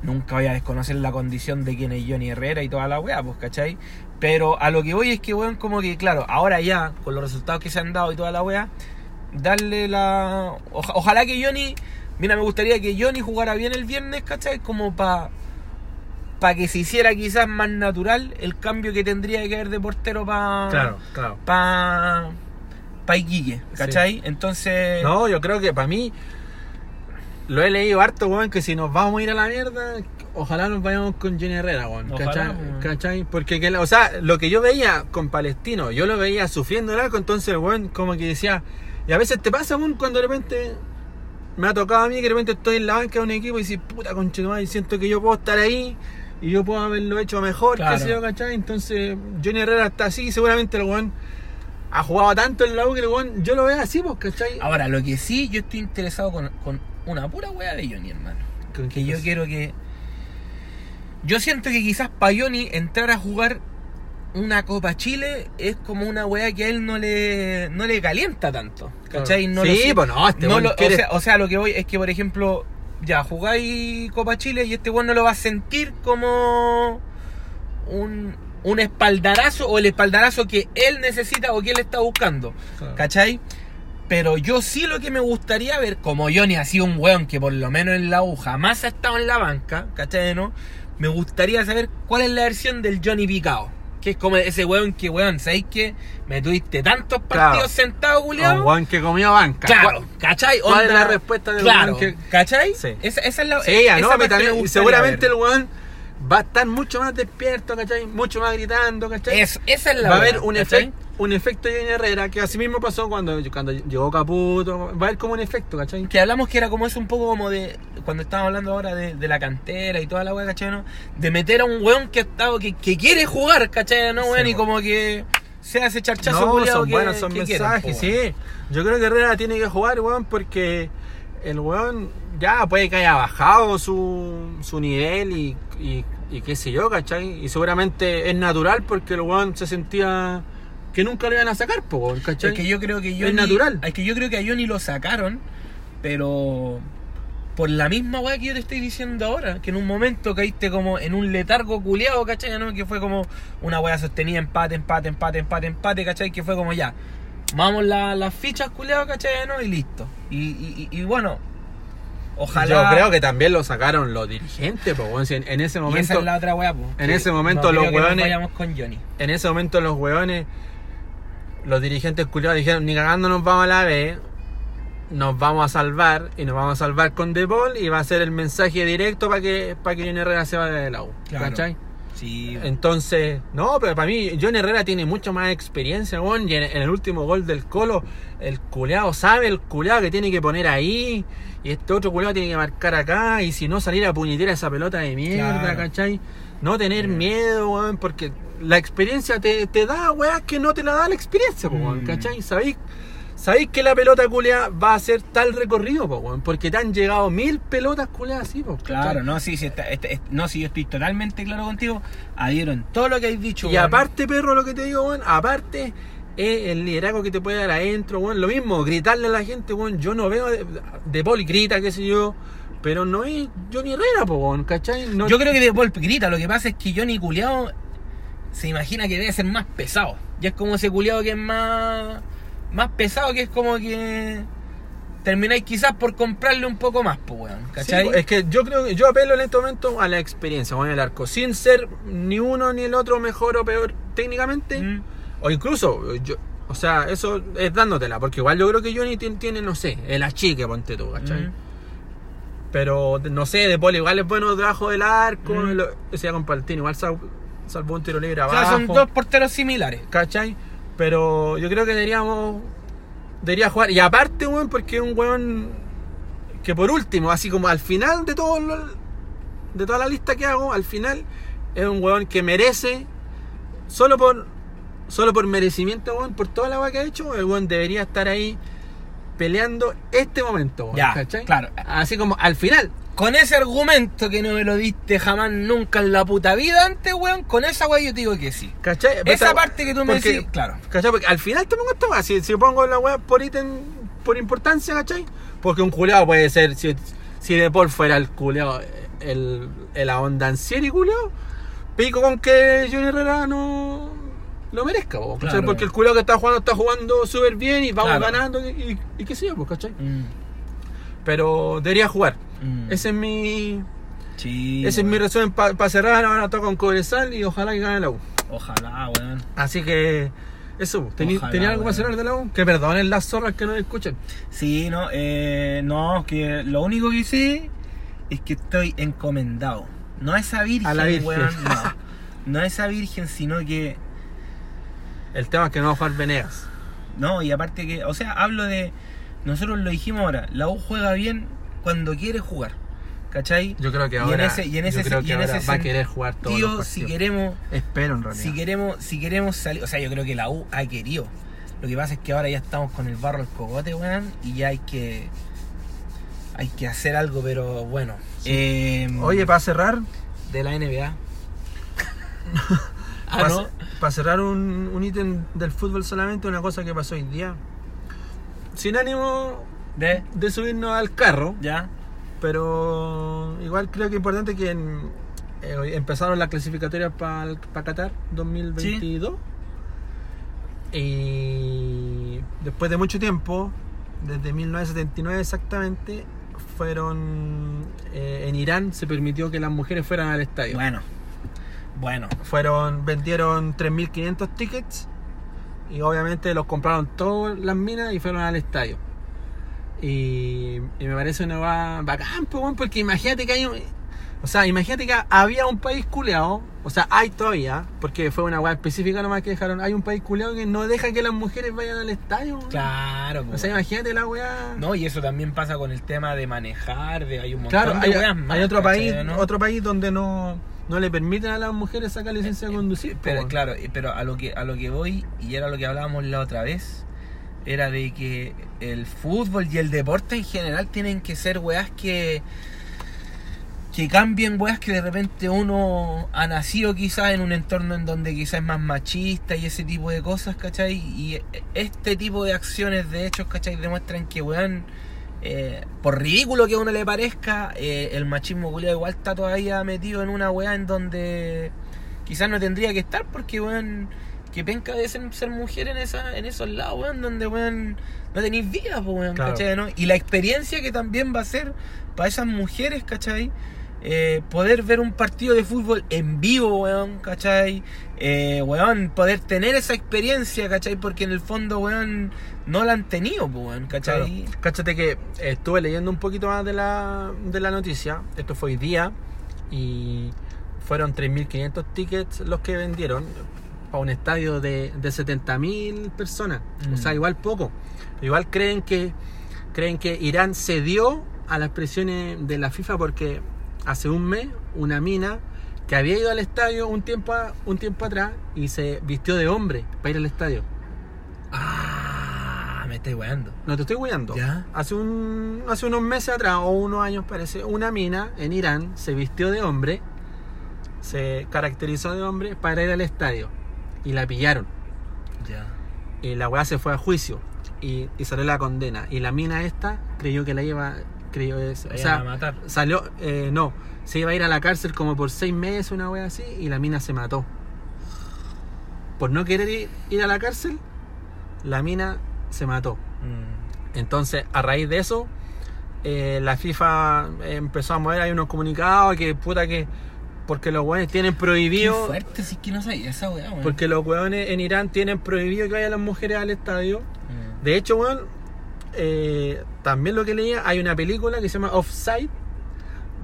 nunca voy a desconocer la condición de quién es Johnny Herrera y toda la weá, pues, ¿cachai? Pero a lo que voy es que, weón, como que, claro, ahora ya, con los resultados que se han dado y toda la weá, darle la... Ojalá que Johnny... Mira, me gustaría que Johnny jugara bien el viernes, ¿cachai? Como para que se hiciera quizás más natural el cambio que tendría que haber de portero para... Claro. Para Iquique, ¿cachai? Sí. Entonces... No, yo creo que para mí... Lo he leído harto, weón, que si nos vamos a ir a la mierda, ojalá nos vayamos con Johnny Herrera, weón, ¿cachai? ¿Cachai? Porque, o sea, lo que yo veía con Palestino, yo lo veía sufriendo el arco, entonces, weón, como que decía... Y a veces te pasa, weón, cuando de repente... Me ha tocado a mí que de repente estoy en la banca de un equipo y dices, puta, conchetumare, siento que yo puedo estar ahí... Y yo puedo haberlo hecho mejor, claro. Qué sé yo, ¿cachai? Entonces, Johnny Herrera está así y seguramente el weón ha jugado tanto en la U que el weón, yo lo veo así, pues, ¿cachai? Ahora, lo que sí, yo estoy interesado con una pura weá de Johnny, hermano. Que yo quiero que... Yo siento que quizás Payoni entrar a jugar una Copa Chile es como una weá que a él no le calienta tanto, ¿cachai? No, sí, lo, pues no, este no lo, o sea, lo que voy es que, por ejemplo, ya jugáis Copa Chile y este weón no lo va a sentir como un espaldarazo o el espaldarazo que él necesita o que él está buscando, claro, ¿cachai? Pero yo sí, lo que me gustaría ver, como Johnny ha sido un weón que por lo menos en la U jamás ha estado en la banca, ¿cachai? ¿No? Me gustaría saber cuál es la versión del Johnny Picao, que es como ese weón que, weón, ¿sabéis que me tuviste tantos partidos, claro, sentado, culiado? Un weón que comió banca. Claro, ¿cachai? ¿Cuál es la respuesta del, claro, weón que... ¿cachai? Sí. Esa es la... Sí, esa, no, también, seguramente ver, el weón va a estar mucho más despierto, ¿cachai? Mucho más gritando, ¿cachai? Esa es la... Va a haber un efecto de Johnny Herrera, que así mismo pasó cuando llegó Caputo. Va a haber como un efecto, ¿cachai? Que hablamos que era como eso, un poco como de... Cuando estábamos hablando ahora de la cantera y toda la weá, ¿cachai? ¿No? De meter a un weón que ha estado, que quiere jugar, ¿cachai? ¿No, weón? Sí, y como que se hace charchazo, no, culiado, que... Bueno, son mensajes, sí. Yo creo que Herrera tiene que jugar, weón, porque el weón ya puede que haya bajado su nivel y qué sé yo, ¿cachai? Y seguramente es natural, porque el weón se sentía que nunca lo iban a sacar, po, ¿cachai? Es que yo creo que Johnny, es natural. Es que yo creo que a Johnny lo sacaron, pero por la misma weá que yo te estoy diciendo ahora, que en un momento caíste como en un letargo culiado, ¿cachai? ¿No? Que fue como una weá sostenida, empate, ¿cachai? Que fue como ya, vamos las fichas, culiado, ¿cachai? ¿No? Y listo. Y bueno, ojalá. Yo creo que también lo sacaron los dirigentes, po, bueno, en ese momento. Y esa es la otra weá, po. En ese momento los weones. Vayamos con Johnny. En ese momento los weones. Los dirigentes culiados dijeron: ni cagando nos vamos a la B, nos vamos a salvar, y nos vamos a salvar con De Paul, y va a ser el mensaje directo para que Johnny Herrera se vaya de la U, claro, ¿cachai? Sí. Entonces, no, pero para mí Johnny Herrera tiene mucho más experiencia, weón, y en el último gol del Colo, el culiado sabe, el culiado que tiene que poner ahí, y este otro culiado tiene que marcar acá, y si no, salir a puñetera esa pelota de mierda, claro, ¿cachai? No tener miedo, weón, porque la experiencia te da, weón, que no te la da la experiencia, weón, ¿cachai? ¿Sabéis que la pelota culeada va a hacer tal recorrido, po, weón? Porque te han llegado 1000 pelotas culeadas así, po. Claro, no, sí, yo estoy totalmente claro contigo. Adhieron todo lo que has dicho, y weón, aparte, perro, lo que te digo, weón, aparte es el liderazgo que te puede dar adentro, weón. Lo mismo, gritarle a la gente, weón. Yo no veo de Paul grita, qué sé yo, pero no es Johnny Herrera, po, weón, ¿cachai? No... Yo creo que De Paul grita, lo que pasa es que Johnny culeado se imagina que debe ser más pesado. Ya es como ese culeado que es más pesado, que es como que termináis quizás por comprarle un poco más, pues, weón, ¿cachai? Sí, es que yo creo que yo apelo en este momento a la experiencia, weón, en el arco, sin ser ni uno ni el otro mejor o peor técnicamente, o incluso, yo, o sea, eso es dándotela, porque igual yo creo que Johnny tiene, no sé, el achique, ponte tú, ¿cachai? Pero, no sé, De Paul igual es bueno debajo del arco, o sea, con Palestino igual salvo un tiro libre abajo. O sea, son dos porteros similares, ¿cachai? Pero yo creo que debería jugar. Y aparte, weón, porque es un weón que por último, así como al final de toda la lista que hago, al final es un weón que merece, solo por merecimiento, weón, por toda la weá que ha hecho, el weón debería estar ahí peleando este momento, weón, ya, ¿cachai? Claro. Así como al final. Con ese argumento que no me lo diste jamás nunca en la puta vida antes, weón, con esa weá yo te digo que sí. ¿Cachai? Esa parte que tú me decís, claro. ¿Cachai? Porque al final te pongo esta weá. Si pongo la weá por ítem, por importancia, ¿cachai? Porque un culeado puede ser, si De Paul fuera el culeado, el ahondancieri culeado, pico con que Johnny Herrera no lo merezca, ¿cachai? Claro. Porque el culeado que está jugando súper bien y vamos, claro, ganando y qué sé yo, ¿cachai? Pero debería jugar. Ese es mi... Sí, ese, weón, es mi resumen para cerrar. Ahora toca con Cobresal y ojalá que gane la U. Ojalá, weón. Así que eso, ¿tenía algo para cerrar de la U? Que perdonen las zorras que no escuchan. Sí, no, que lo único que sé es que estoy encomendado. No a esa virgen, a la virgen. Weón, no a esa virgen, sino que... El tema es que no va a jugar Venegas. No, y aparte que... O sea, hablo de... Nosotros lo dijimos ahora, la U juega bien cuando quiere jugar, ¿cachai? Yo creo que ahora va a querer jugar todos los partidos. Si queremos, espero, en realidad. Si queremos salir, o sea, yo creo que la U ha querido. Lo que pasa es que ahora ya estamos con el barro al cogote, weón, y ya hay que hacer algo, pero bueno. Sí. Oye, para cerrar, de la NBA. Para cerrar un ítem del fútbol solamente, una cosa que pasó hoy día. Sin ánimo de subirnos al carro, ya, pero igual creo que es importante que empezaron las clasificatorias para Qatar 2022. ¿Sí? Y después de mucho tiempo, desde 1979 exactamente, fueron en Irán se permitió que las mujeres fueran al estadio. Bueno, vendieron 3.500 tickets y obviamente los compraron todas las minas y fueron al estadio. Y me parece una va bacán, porque imagínate que había un país culeado, o sea, hay todavía, porque fue una weá específica nomás que dejaron, hay un país culeado que no deja que las mujeres vayan al estadio. Claro, o sea, imagínate la weá. No, y eso también pasa con el tema de manejar, hay un montón de weas más. Hay otro país donde no le permiten a las mujeres sacar licencia de conducir. Pero claro, pero a lo que voy, y era lo que hablábamos la otra vez, era de que el fútbol y el deporte en general tienen que ser weas que cambien, weas que de repente uno ha nacido quizás en un entorno en donde quizás es más machista y ese tipo de cosas, ¿cachai? Y este tipo de acciones, de hechos, ¿cachai? Demuestran que, weón, por ridículo que a uno le parezca, el machismo culiado igual está todavía metido en una wea en donde quizás no tendría que estar, porque, weón, que penca de ser mujer en esos lados, weón, donde, weón, no tenéis vida, weón, claro, ¿cachai? ¿No? Y la experiencia que también va a ser para esas mujeres, ¿cachai? Poder ver un partido de fútbol en vivo, weón, ¿cachai? Poder tener esa experiencia, ¿cachai? Porque en el fondo, weón, no la han tenido, weón, ¿cachai? Claro. Cáchate que estuve leyendo un poquito más de la noticia, esto fue hoy día, y fueron 3.500 tickets los que vendieron a un estadio de 70.000 personas, o sea, igual poco. Igual creen que Irán cedió a las presiones de la FIFA, porque hace un mes una mina que había ido al estadio un tiempo atrás y se vistió de hombre para ir al estadio. Me estoy weando. No te estoy weando. ¿Ya? Hace unos meses atrás, o unos años parece, una mina en Irán se vistió de hombre, se caracterizó de hombre para ir al estadio, y la pillaron. Ya. Y la weá se fue a juicio y salió la condena, y la mina esta creyó que la iba... creyó eso, o sea, a matar. Salió, no, se iba a ir a la cárcel como por 6 meses, una wea así, y la mina se mató por no querer ir a la cárcel. La mina se mató. Entonces, a raíz de eso, la FIFA empezó a mover ahí unos comunicados que puta que, porque los weones tienen prohibido. Qué fuerte, si es que no sabía esa wea, weón. Porque los weones en Irán tienen prohibido que vayan las mujeres al estadio. De hecho, weón, también lo que leía, hay una película que se llama Offside,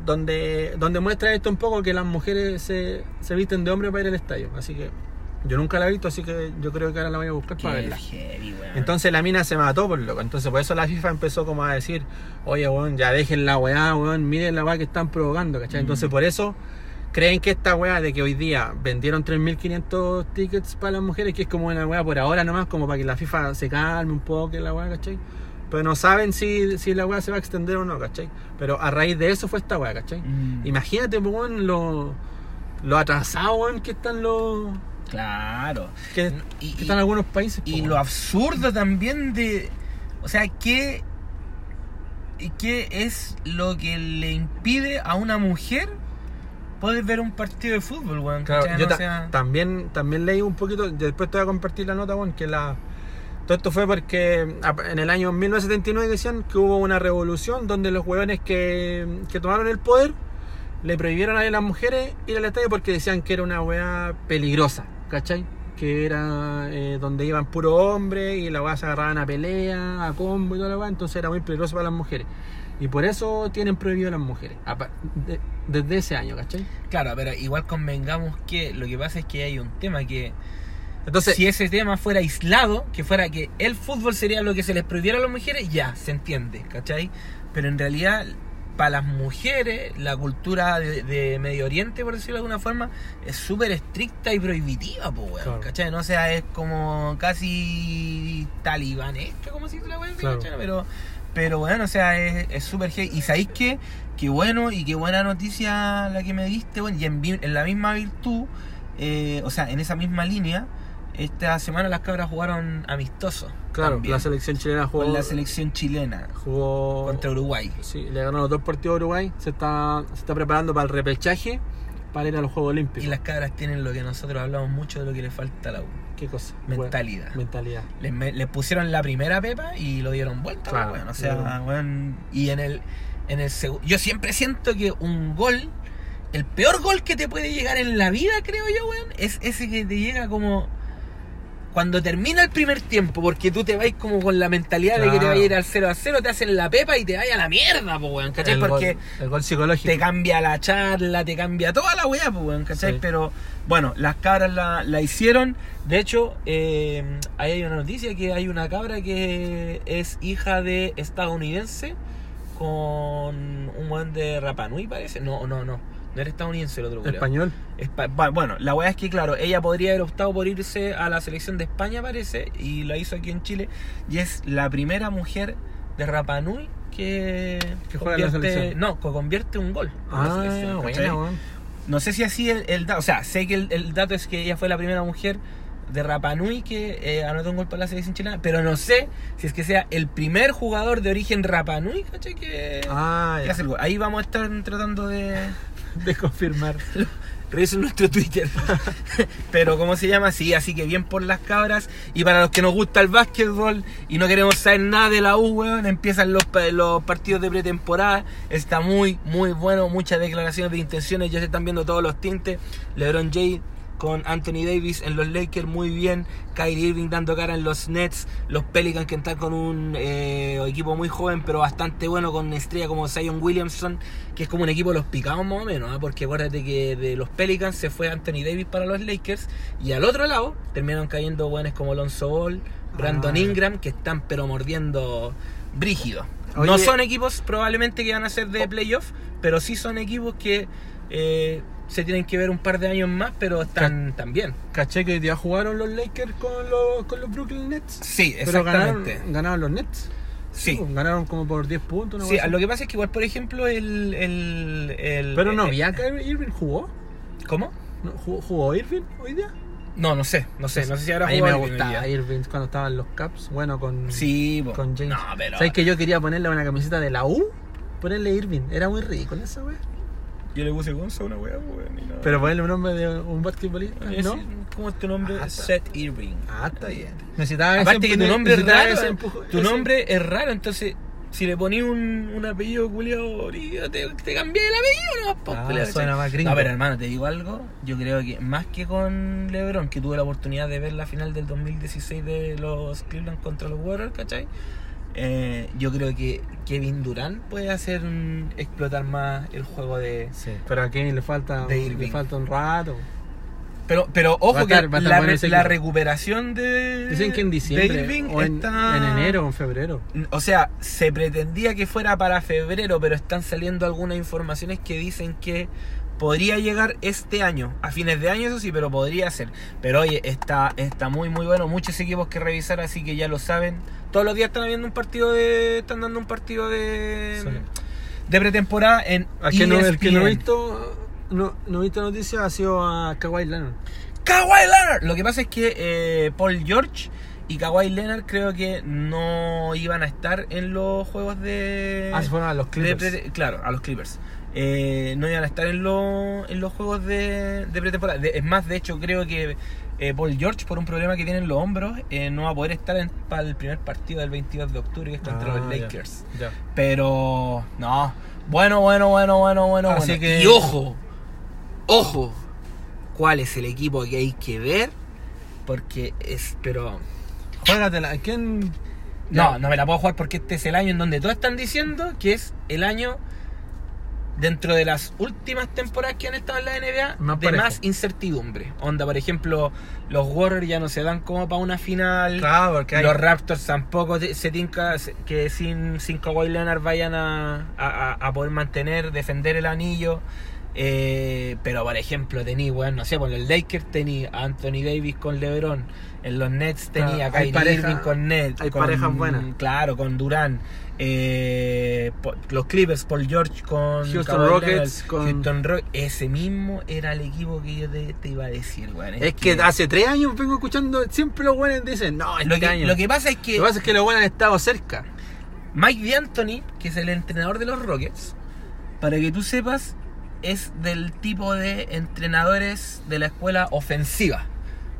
donde muestra esto un poco, que las mujeres se visten de hombre para ir al estadio. Así que yo nunca la he visto, así que yo creo que ahora la voy a buscar para verla. Heavy, weón. Entonces la mina se mató, por loco. Entonces por eso la FIFA empezó como a decir, oye, weón, ya dejen la weá, weón, miren la weá que están provocando, ¿cachai? Entonces por eso creen que esta weá de que hoy día vendieron 3.500 tickets para las mujeres, que es como una weá por ahora nomás, como para que la FIFA se calme un poco, que la weá, ¿cachai? Pero no saben si la weá se va a extender o no, ¿cachai? Pero a raíz de eso fue esta weá, ¿cachai? Imagínate, weón, lo atrasado, weón, que están los... Claro. Que están algunos países. Y po, lo absurdo también de... O sea, ¿qué es lo que le impide a una mujer poder ver un partido de fútbol, weón? Claro, yo también leí un poquito, después te voy a compartir la nota, weón, que la... Todo esto fue porque en el año 1979 decían que hubo una revolución donde los hueones que tomaron el poder le prohibieron a las mujeres ir al estadio porque decían que era una hueá peligrosa, ¿cachai? Que era donde iban puros hombres y las hueá se agarraban a pelea, a combo y toda la hueá, entonces era muy peligroso para las mujeres. Y por eso tienen prohibido a las mujeres desde ese año, ¿cachai? Claro, pero igual convengamos que lo que pasa es que hay un tema que... Entonces, si ese tema fuera aislado, que fuera que el fútbol sería lo que se les prohibiera a las mujeres, ya, se entiende, ¿cachai? Pero en realidad, para las mujeres, la cultura de Medio Oriente, por decirlo de alguna forma, es súper estricta y prohibitiva, pues, weón, claro, ¿cachai? No, o sea, es como casi talibanesca, como si se la weón, claro, ¿cachai? Pero Pero bueno, o sea, es súper heavy. Y sabéis que, qué bueno y qué buena noticia la que me diste, bueno. Y en la misma virtud, o sea, en esa misma línea, esta semana las cabras jugaron amistosos. Claro, también. La selección chilena jugó. Con la selección chilena. Jugó contra Uruguay. Sí, le ganaron los 2 partidos a Uruguay. Se está preparando para el repechaje, para ir a los Juegos Olímpicos. Y las cabras tienen lo que nosotros hablamos mucho de lo que le falta a la U. ¿Qué cosa? Mentalidad. Bueno, mentalidad. Les pusieron la primera pepa y lo dieron vuelta. Claro, bueno, o sea, claro. Bueno, y en el segundo. Yo siempre siento que un gol, el peor gol que te puede llegar en la vida, creo yo, weón, es ese que te llega como cuando termina el primer tiempo, porque tú te vas como con la mentalidad, claro, de que te vas a ir al 0-0, te hacen la pepa y te vas a la mierda, po, weón, ¿cachai? Porque el gol psicológico te cambia la charla, te cambia toda la weá, po, weón, ¿cachai? Sí. Pero bueno, las cabras la hicieron. De hecho, ahí hay una noticia que hay una cabra que es hija de estadounidense con un weón de Rapa Nui, parece. No era estadounidense el otro, creo. Español. Bueno, la weá es que, claro, ella podría haber optado por irse a la selección de España, parece, y la hizo aquí en Chile. Y es la primera mujer de Rapa Nui que juega en la selección. No, que convierte un gol. Ah, bueno. No sé si así el dato. O sea, sé que el dato es que ella fue la primera mujer de Rapa Nui que anotó un gol para la selección chilena, pero no sé si es que sea el primer jugador de origen Rapa Nui, ¿cachai? Que hace el gol. Ahí vamos a estar tratando de confirmar. Revisen nuestro Twitter. Pero ¿cómo se llama? Sí, así que bien por las cabras. Y para los que nos gusta el básquetbol y no queremos saber nada de la U, weón, empiezan los partidos de pretemporada. Está muy, muy bueno. Muchas declaraciones de intenciones. Ya se están viendo todos los tintes. LeBron James con Anthony Davis en los Lakers, muy bien. Kyrie Irving dando cara en los Nets. Los Pelicans que están con un equipo muy joven pero bastante bueno, con una estrella como Zion Williamson, que es como un equipo de los picados más o menos, ¿eh? Porque acuérdate que de los Pelicans se fue Anthony Davis para los Lakers, y al otro lado terminaron cayendo buenos como Lonzo Ball, Brandon Ingram, que están pero mordiendo brígido. Oye, no son equipos probablemente que van a ser de playoff, pero sí son equipos que se tienen que ver un par de años más, pero están bien. ¿Caché que ya jugaron los Lakers con los Brooklyn Nets? Sí, exactamente. Pero ¿ganaron los Nets? Sí. Ganaron como por 10 puntos. ¿No? Sí, lo que pasa es que igual, por ejemplo, pero no, ¿ya Irving jugó? ¿Cómo? ¿No? ¿Jugó Irving hoy día? No sé si ahora jugó. A mí me gustaba Irving cuando estaba en los Caps, bueno, con James. No, pero ¿sabes que yo quería ponerle una camiseta de la U? Ponerle Irving, era muy ridículo esa wea. Yo le puse Gonza a una weá, weón. No. Pero ponle un nombre de un basquetbolista, ¿no? ¿Cómo es tu nombre? Seth Irving. Ah, está bien. Aparte que tu nombre es raro. Tu nombre es raro, entonces si le ponís un apellido culiao, te cambié el apellido, ¿no? Suena más gringo. No, pero hermano, te digo algo. Yo creo que más que con LeBron, que tuve la oportunidad de ver la final del 2016 de los Cleveland contra los Warriors, ¿cachai? Yo creo que Kevin Durant puede hacer explotar más el juego de. Sí, pero a Kevin le falta un rato. Pero ojo, la recuperación de. Dicen que en diciembre. Irving o en enero o en febrero. O sea, se pretendía que fuera para febrero, pero están saliendo algunas informaciones que dicen que podría llegar este año, a fines de año, eso sí, pero podría ser. Pero oye, está muy muy bueno, muchos equipos que revisar, así que ya lo saben. Todos los días están dando un partido de sí, de pretemporada en ESPN. El que no he visto noticias ha sido a Kawhi Leonard. ¡Kawhi Leonard! Lo que pasa es que Paul George y Kawhi Leonard creo que no iban a estar en los juegos de. Ah, se fueron a los Clippers. Claro, a los Clippers. No iban a estar en los juegos de pretemporada. Es más, de hecho, creo que Paul George, por un problema que tiene en los hombros, no va a poder estar para el primer partido del 22 de octubre, que es contra los Lakers. Ya. Pero, no. Bueno. Así que... Y ojo. ¿Cuál es el equipo que hay que ver? Porque es, pero... Juégatela. ¿Quién? No me la puedo jugar porque este es el año en donde todos están diciendo que es el año... Dentro de las últimas temporadas que han estado en la NBA, más incertidumbre. Onda, por ejemplo, los Warriors ya no se dan como para una final. Claro, porque los Raptors tampoco se tinca que sin Kawhi Leonard vayan a poder mantener, defender el anillo. Pero por ejemplo tenía, bueno, no sé, por los Lakers tenía a Anthony Davis con LeBron, en los Nets tenía a Kyrie Irving con Nets, hay parejas buenas, claro, con Durant, los Clippers, Paul George con Houston Rockets, ese mismo era el equipo que yo te iba a decir, weón. Es que hace 3 años vengo escuchando, siempre los weones dicen, no, lo que pasa es que los weones han estado cerca. Mike D'Antoni, que es el entrenador de los Rockets, para que tú sepas, es del tipo de entrenadores de la escuela ofensiva,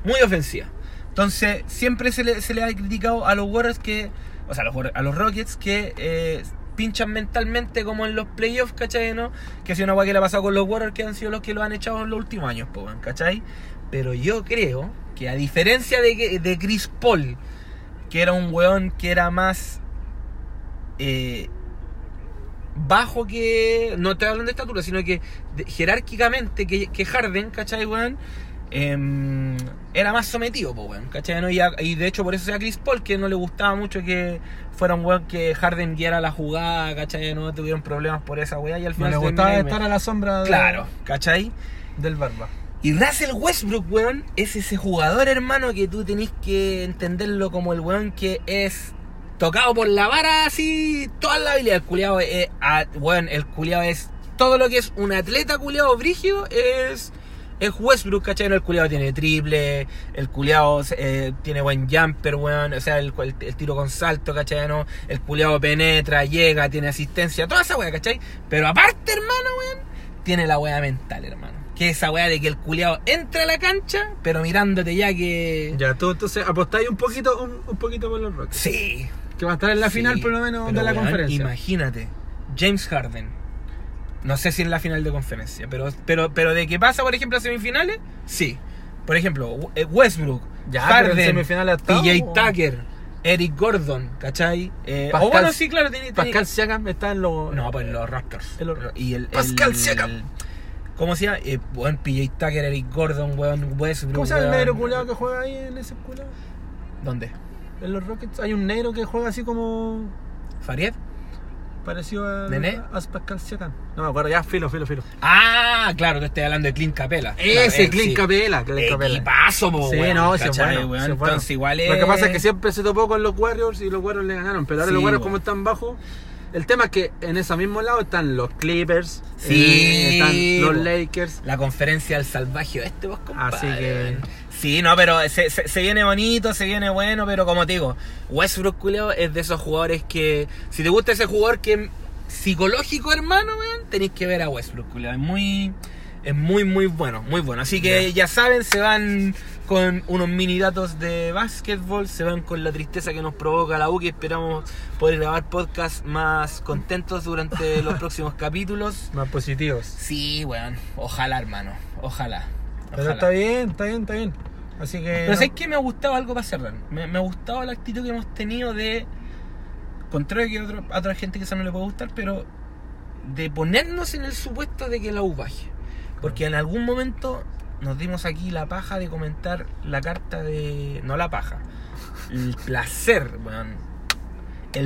muy ofensiva. Entonces siempre se le ha criticado a los Warriors que, o sea, a los Rockets que pinchan mentalmente como en los playoffs, ¿cachai? ¿No? Que ha sido una hueá que le ha pasado con los Warriors, que han sido los que lo han echado en los últimos años, ¿cachai? Pero yo creo que a diferencia de Chris Paul, que era un weón que era más bajo, que no estoy hablando de estatura, sino que jerárquicamente que Harden, ¿cachai, weón? Era más sometido, po, weón, ¿cachai? ¿No? Y de hecho por eso sea Chris Paul, que no le gustaba mucho que fuera un weón que Harden guiara la jugada, ¿cachai? No tuvieron problemas por esa weá, y al final no le gustaba estar a la sombra de... Claro, ¿cachai? Del barba. Y Russell Westbrook, weón, es ese jugador, hermano, que tú tenés que entenderlo como el weón que es tocado por la vara, así, toda la habilidad. El culiao es, bueno, el culiao es todo lo que es un atleta culiao brígido, es Westbrook, ¿cachai? El culiao tiene triple, el culiao tiene buen jumper, weón, o sea, el tiro con salto, ¿cachai? ¿No? El culiao penetra, llega, tiene asistencia, toda esa weá, ¿cachai? Pero aparte, hermano, weón, tiene la weá mental, hermano. Que esa weá de que el culiao entra a la cancha, pero mirándote ya que... Ya, tú entonces apostáis un poquito por los Rockets. Sí. Que va a estar en la final, por lo menos, de la conferencia. Imagínate, James Harden, no sé si en la final de conferencia, pero de que pasa, por ejemplo, a semifinales, sí. Por ejemplo, Westbrook, ya, Harden, PJ Tucker, Eric Gordon, ¿cachai? Pascal, bueno, sí, claro, Pascal Siakam está en los... No, pues en los Raptors. Y Pascal Siakam. ¿Cómo se llama? Bueno, PJ Tucker, Eric Gordon, weón, Westbrook. ¿Cómo se llama el negro culado que juega ahí en ese culado? ¿Dónde? En los Rockets hay un negro que juega así como... ¿Faried? Parecido a... ¿Nené? A Pascal Siakam. No me acuerdo, ya, filo. Ah, claro, tú estás hablando de Clint Capela. Ese, Clint Capela. Equipazo, po, sí, weón, no, ese es bueno, weón. Entonces igual es... Lo que pasa es que siempre se topó con los Warriors y los Warriors le ganaron. Pero ahora sí, los Warriors, como están bajos... El tema es que en ese mismo lado están los Clippers, sí, están los Lakers. La conferencia del salvaje oeste, vos, compadre. Así que... Sí, no, pero se viene bonito, se viene bueno, pero como te digo, Westbrook, culeo, es de esos jugadores que... Si te gusta ese jugador que psicológico, hermano, weón, tenés que ver a Westbrook, culeo. Es muy bueno. Así que ya saben, se van con unos mini datos de básquetbol, se van con la tristeza que nos provoca la U, que esperamos poder grabar podcast más contentos durante los próximos capítulos. Más positivos. Sí, bueno, ojalá, hermano, ojalá. Pero está bien. Así que... Pero ¿sabes qué? Me ha gustado algo para cerrar. Me ha gustado la actitud que hemos tenido de... Contrario que a otra gente que quizás no le puede gustar, pero... De ponernos en el supuesto de que la U baje. Porque en algún momento nos dimos aquí la paja de comentar la carta de... No la paja. El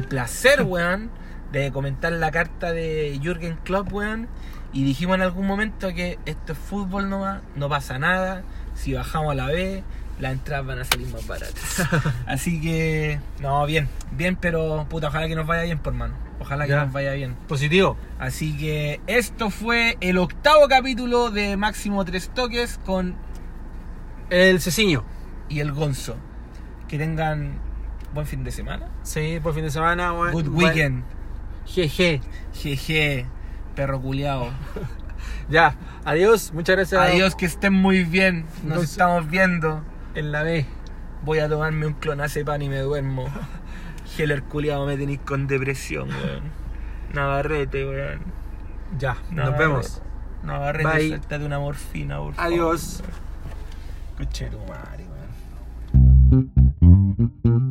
placer, weón, de comentar la carta de Jürgen Klopp, weón. Y dijimos en algún momento que esto es fútbol nomás, no pasa nada. Si bajamos a la B, las entradas van a salir más baratas. Así que... No, bien, pero puta, ojalá que nos vaya bien, por mano. Ojalá que nos vaya bien. Positivo. Así que esto fue el 8º capítulo de Máximo 3 Toques con el Ceciño y el Gonzo. Que tengan buen fin de semana. Sí, buen fin de semana. Good weekend. Jeje. Perro culiao. Ya. Adiós. Muchas gracias. Adiós, que estén muy bien. Nos estamos viendo en la B. Voy a tomarme un clonazepam y me duermo. Heller culiado, me tenéis con depresión, weón. Navarrete, weón. Ya, Navarrete. Nos vemos. Navarrete, suéltate una morfina, por favor. Adiós. Coche tu madre, weón.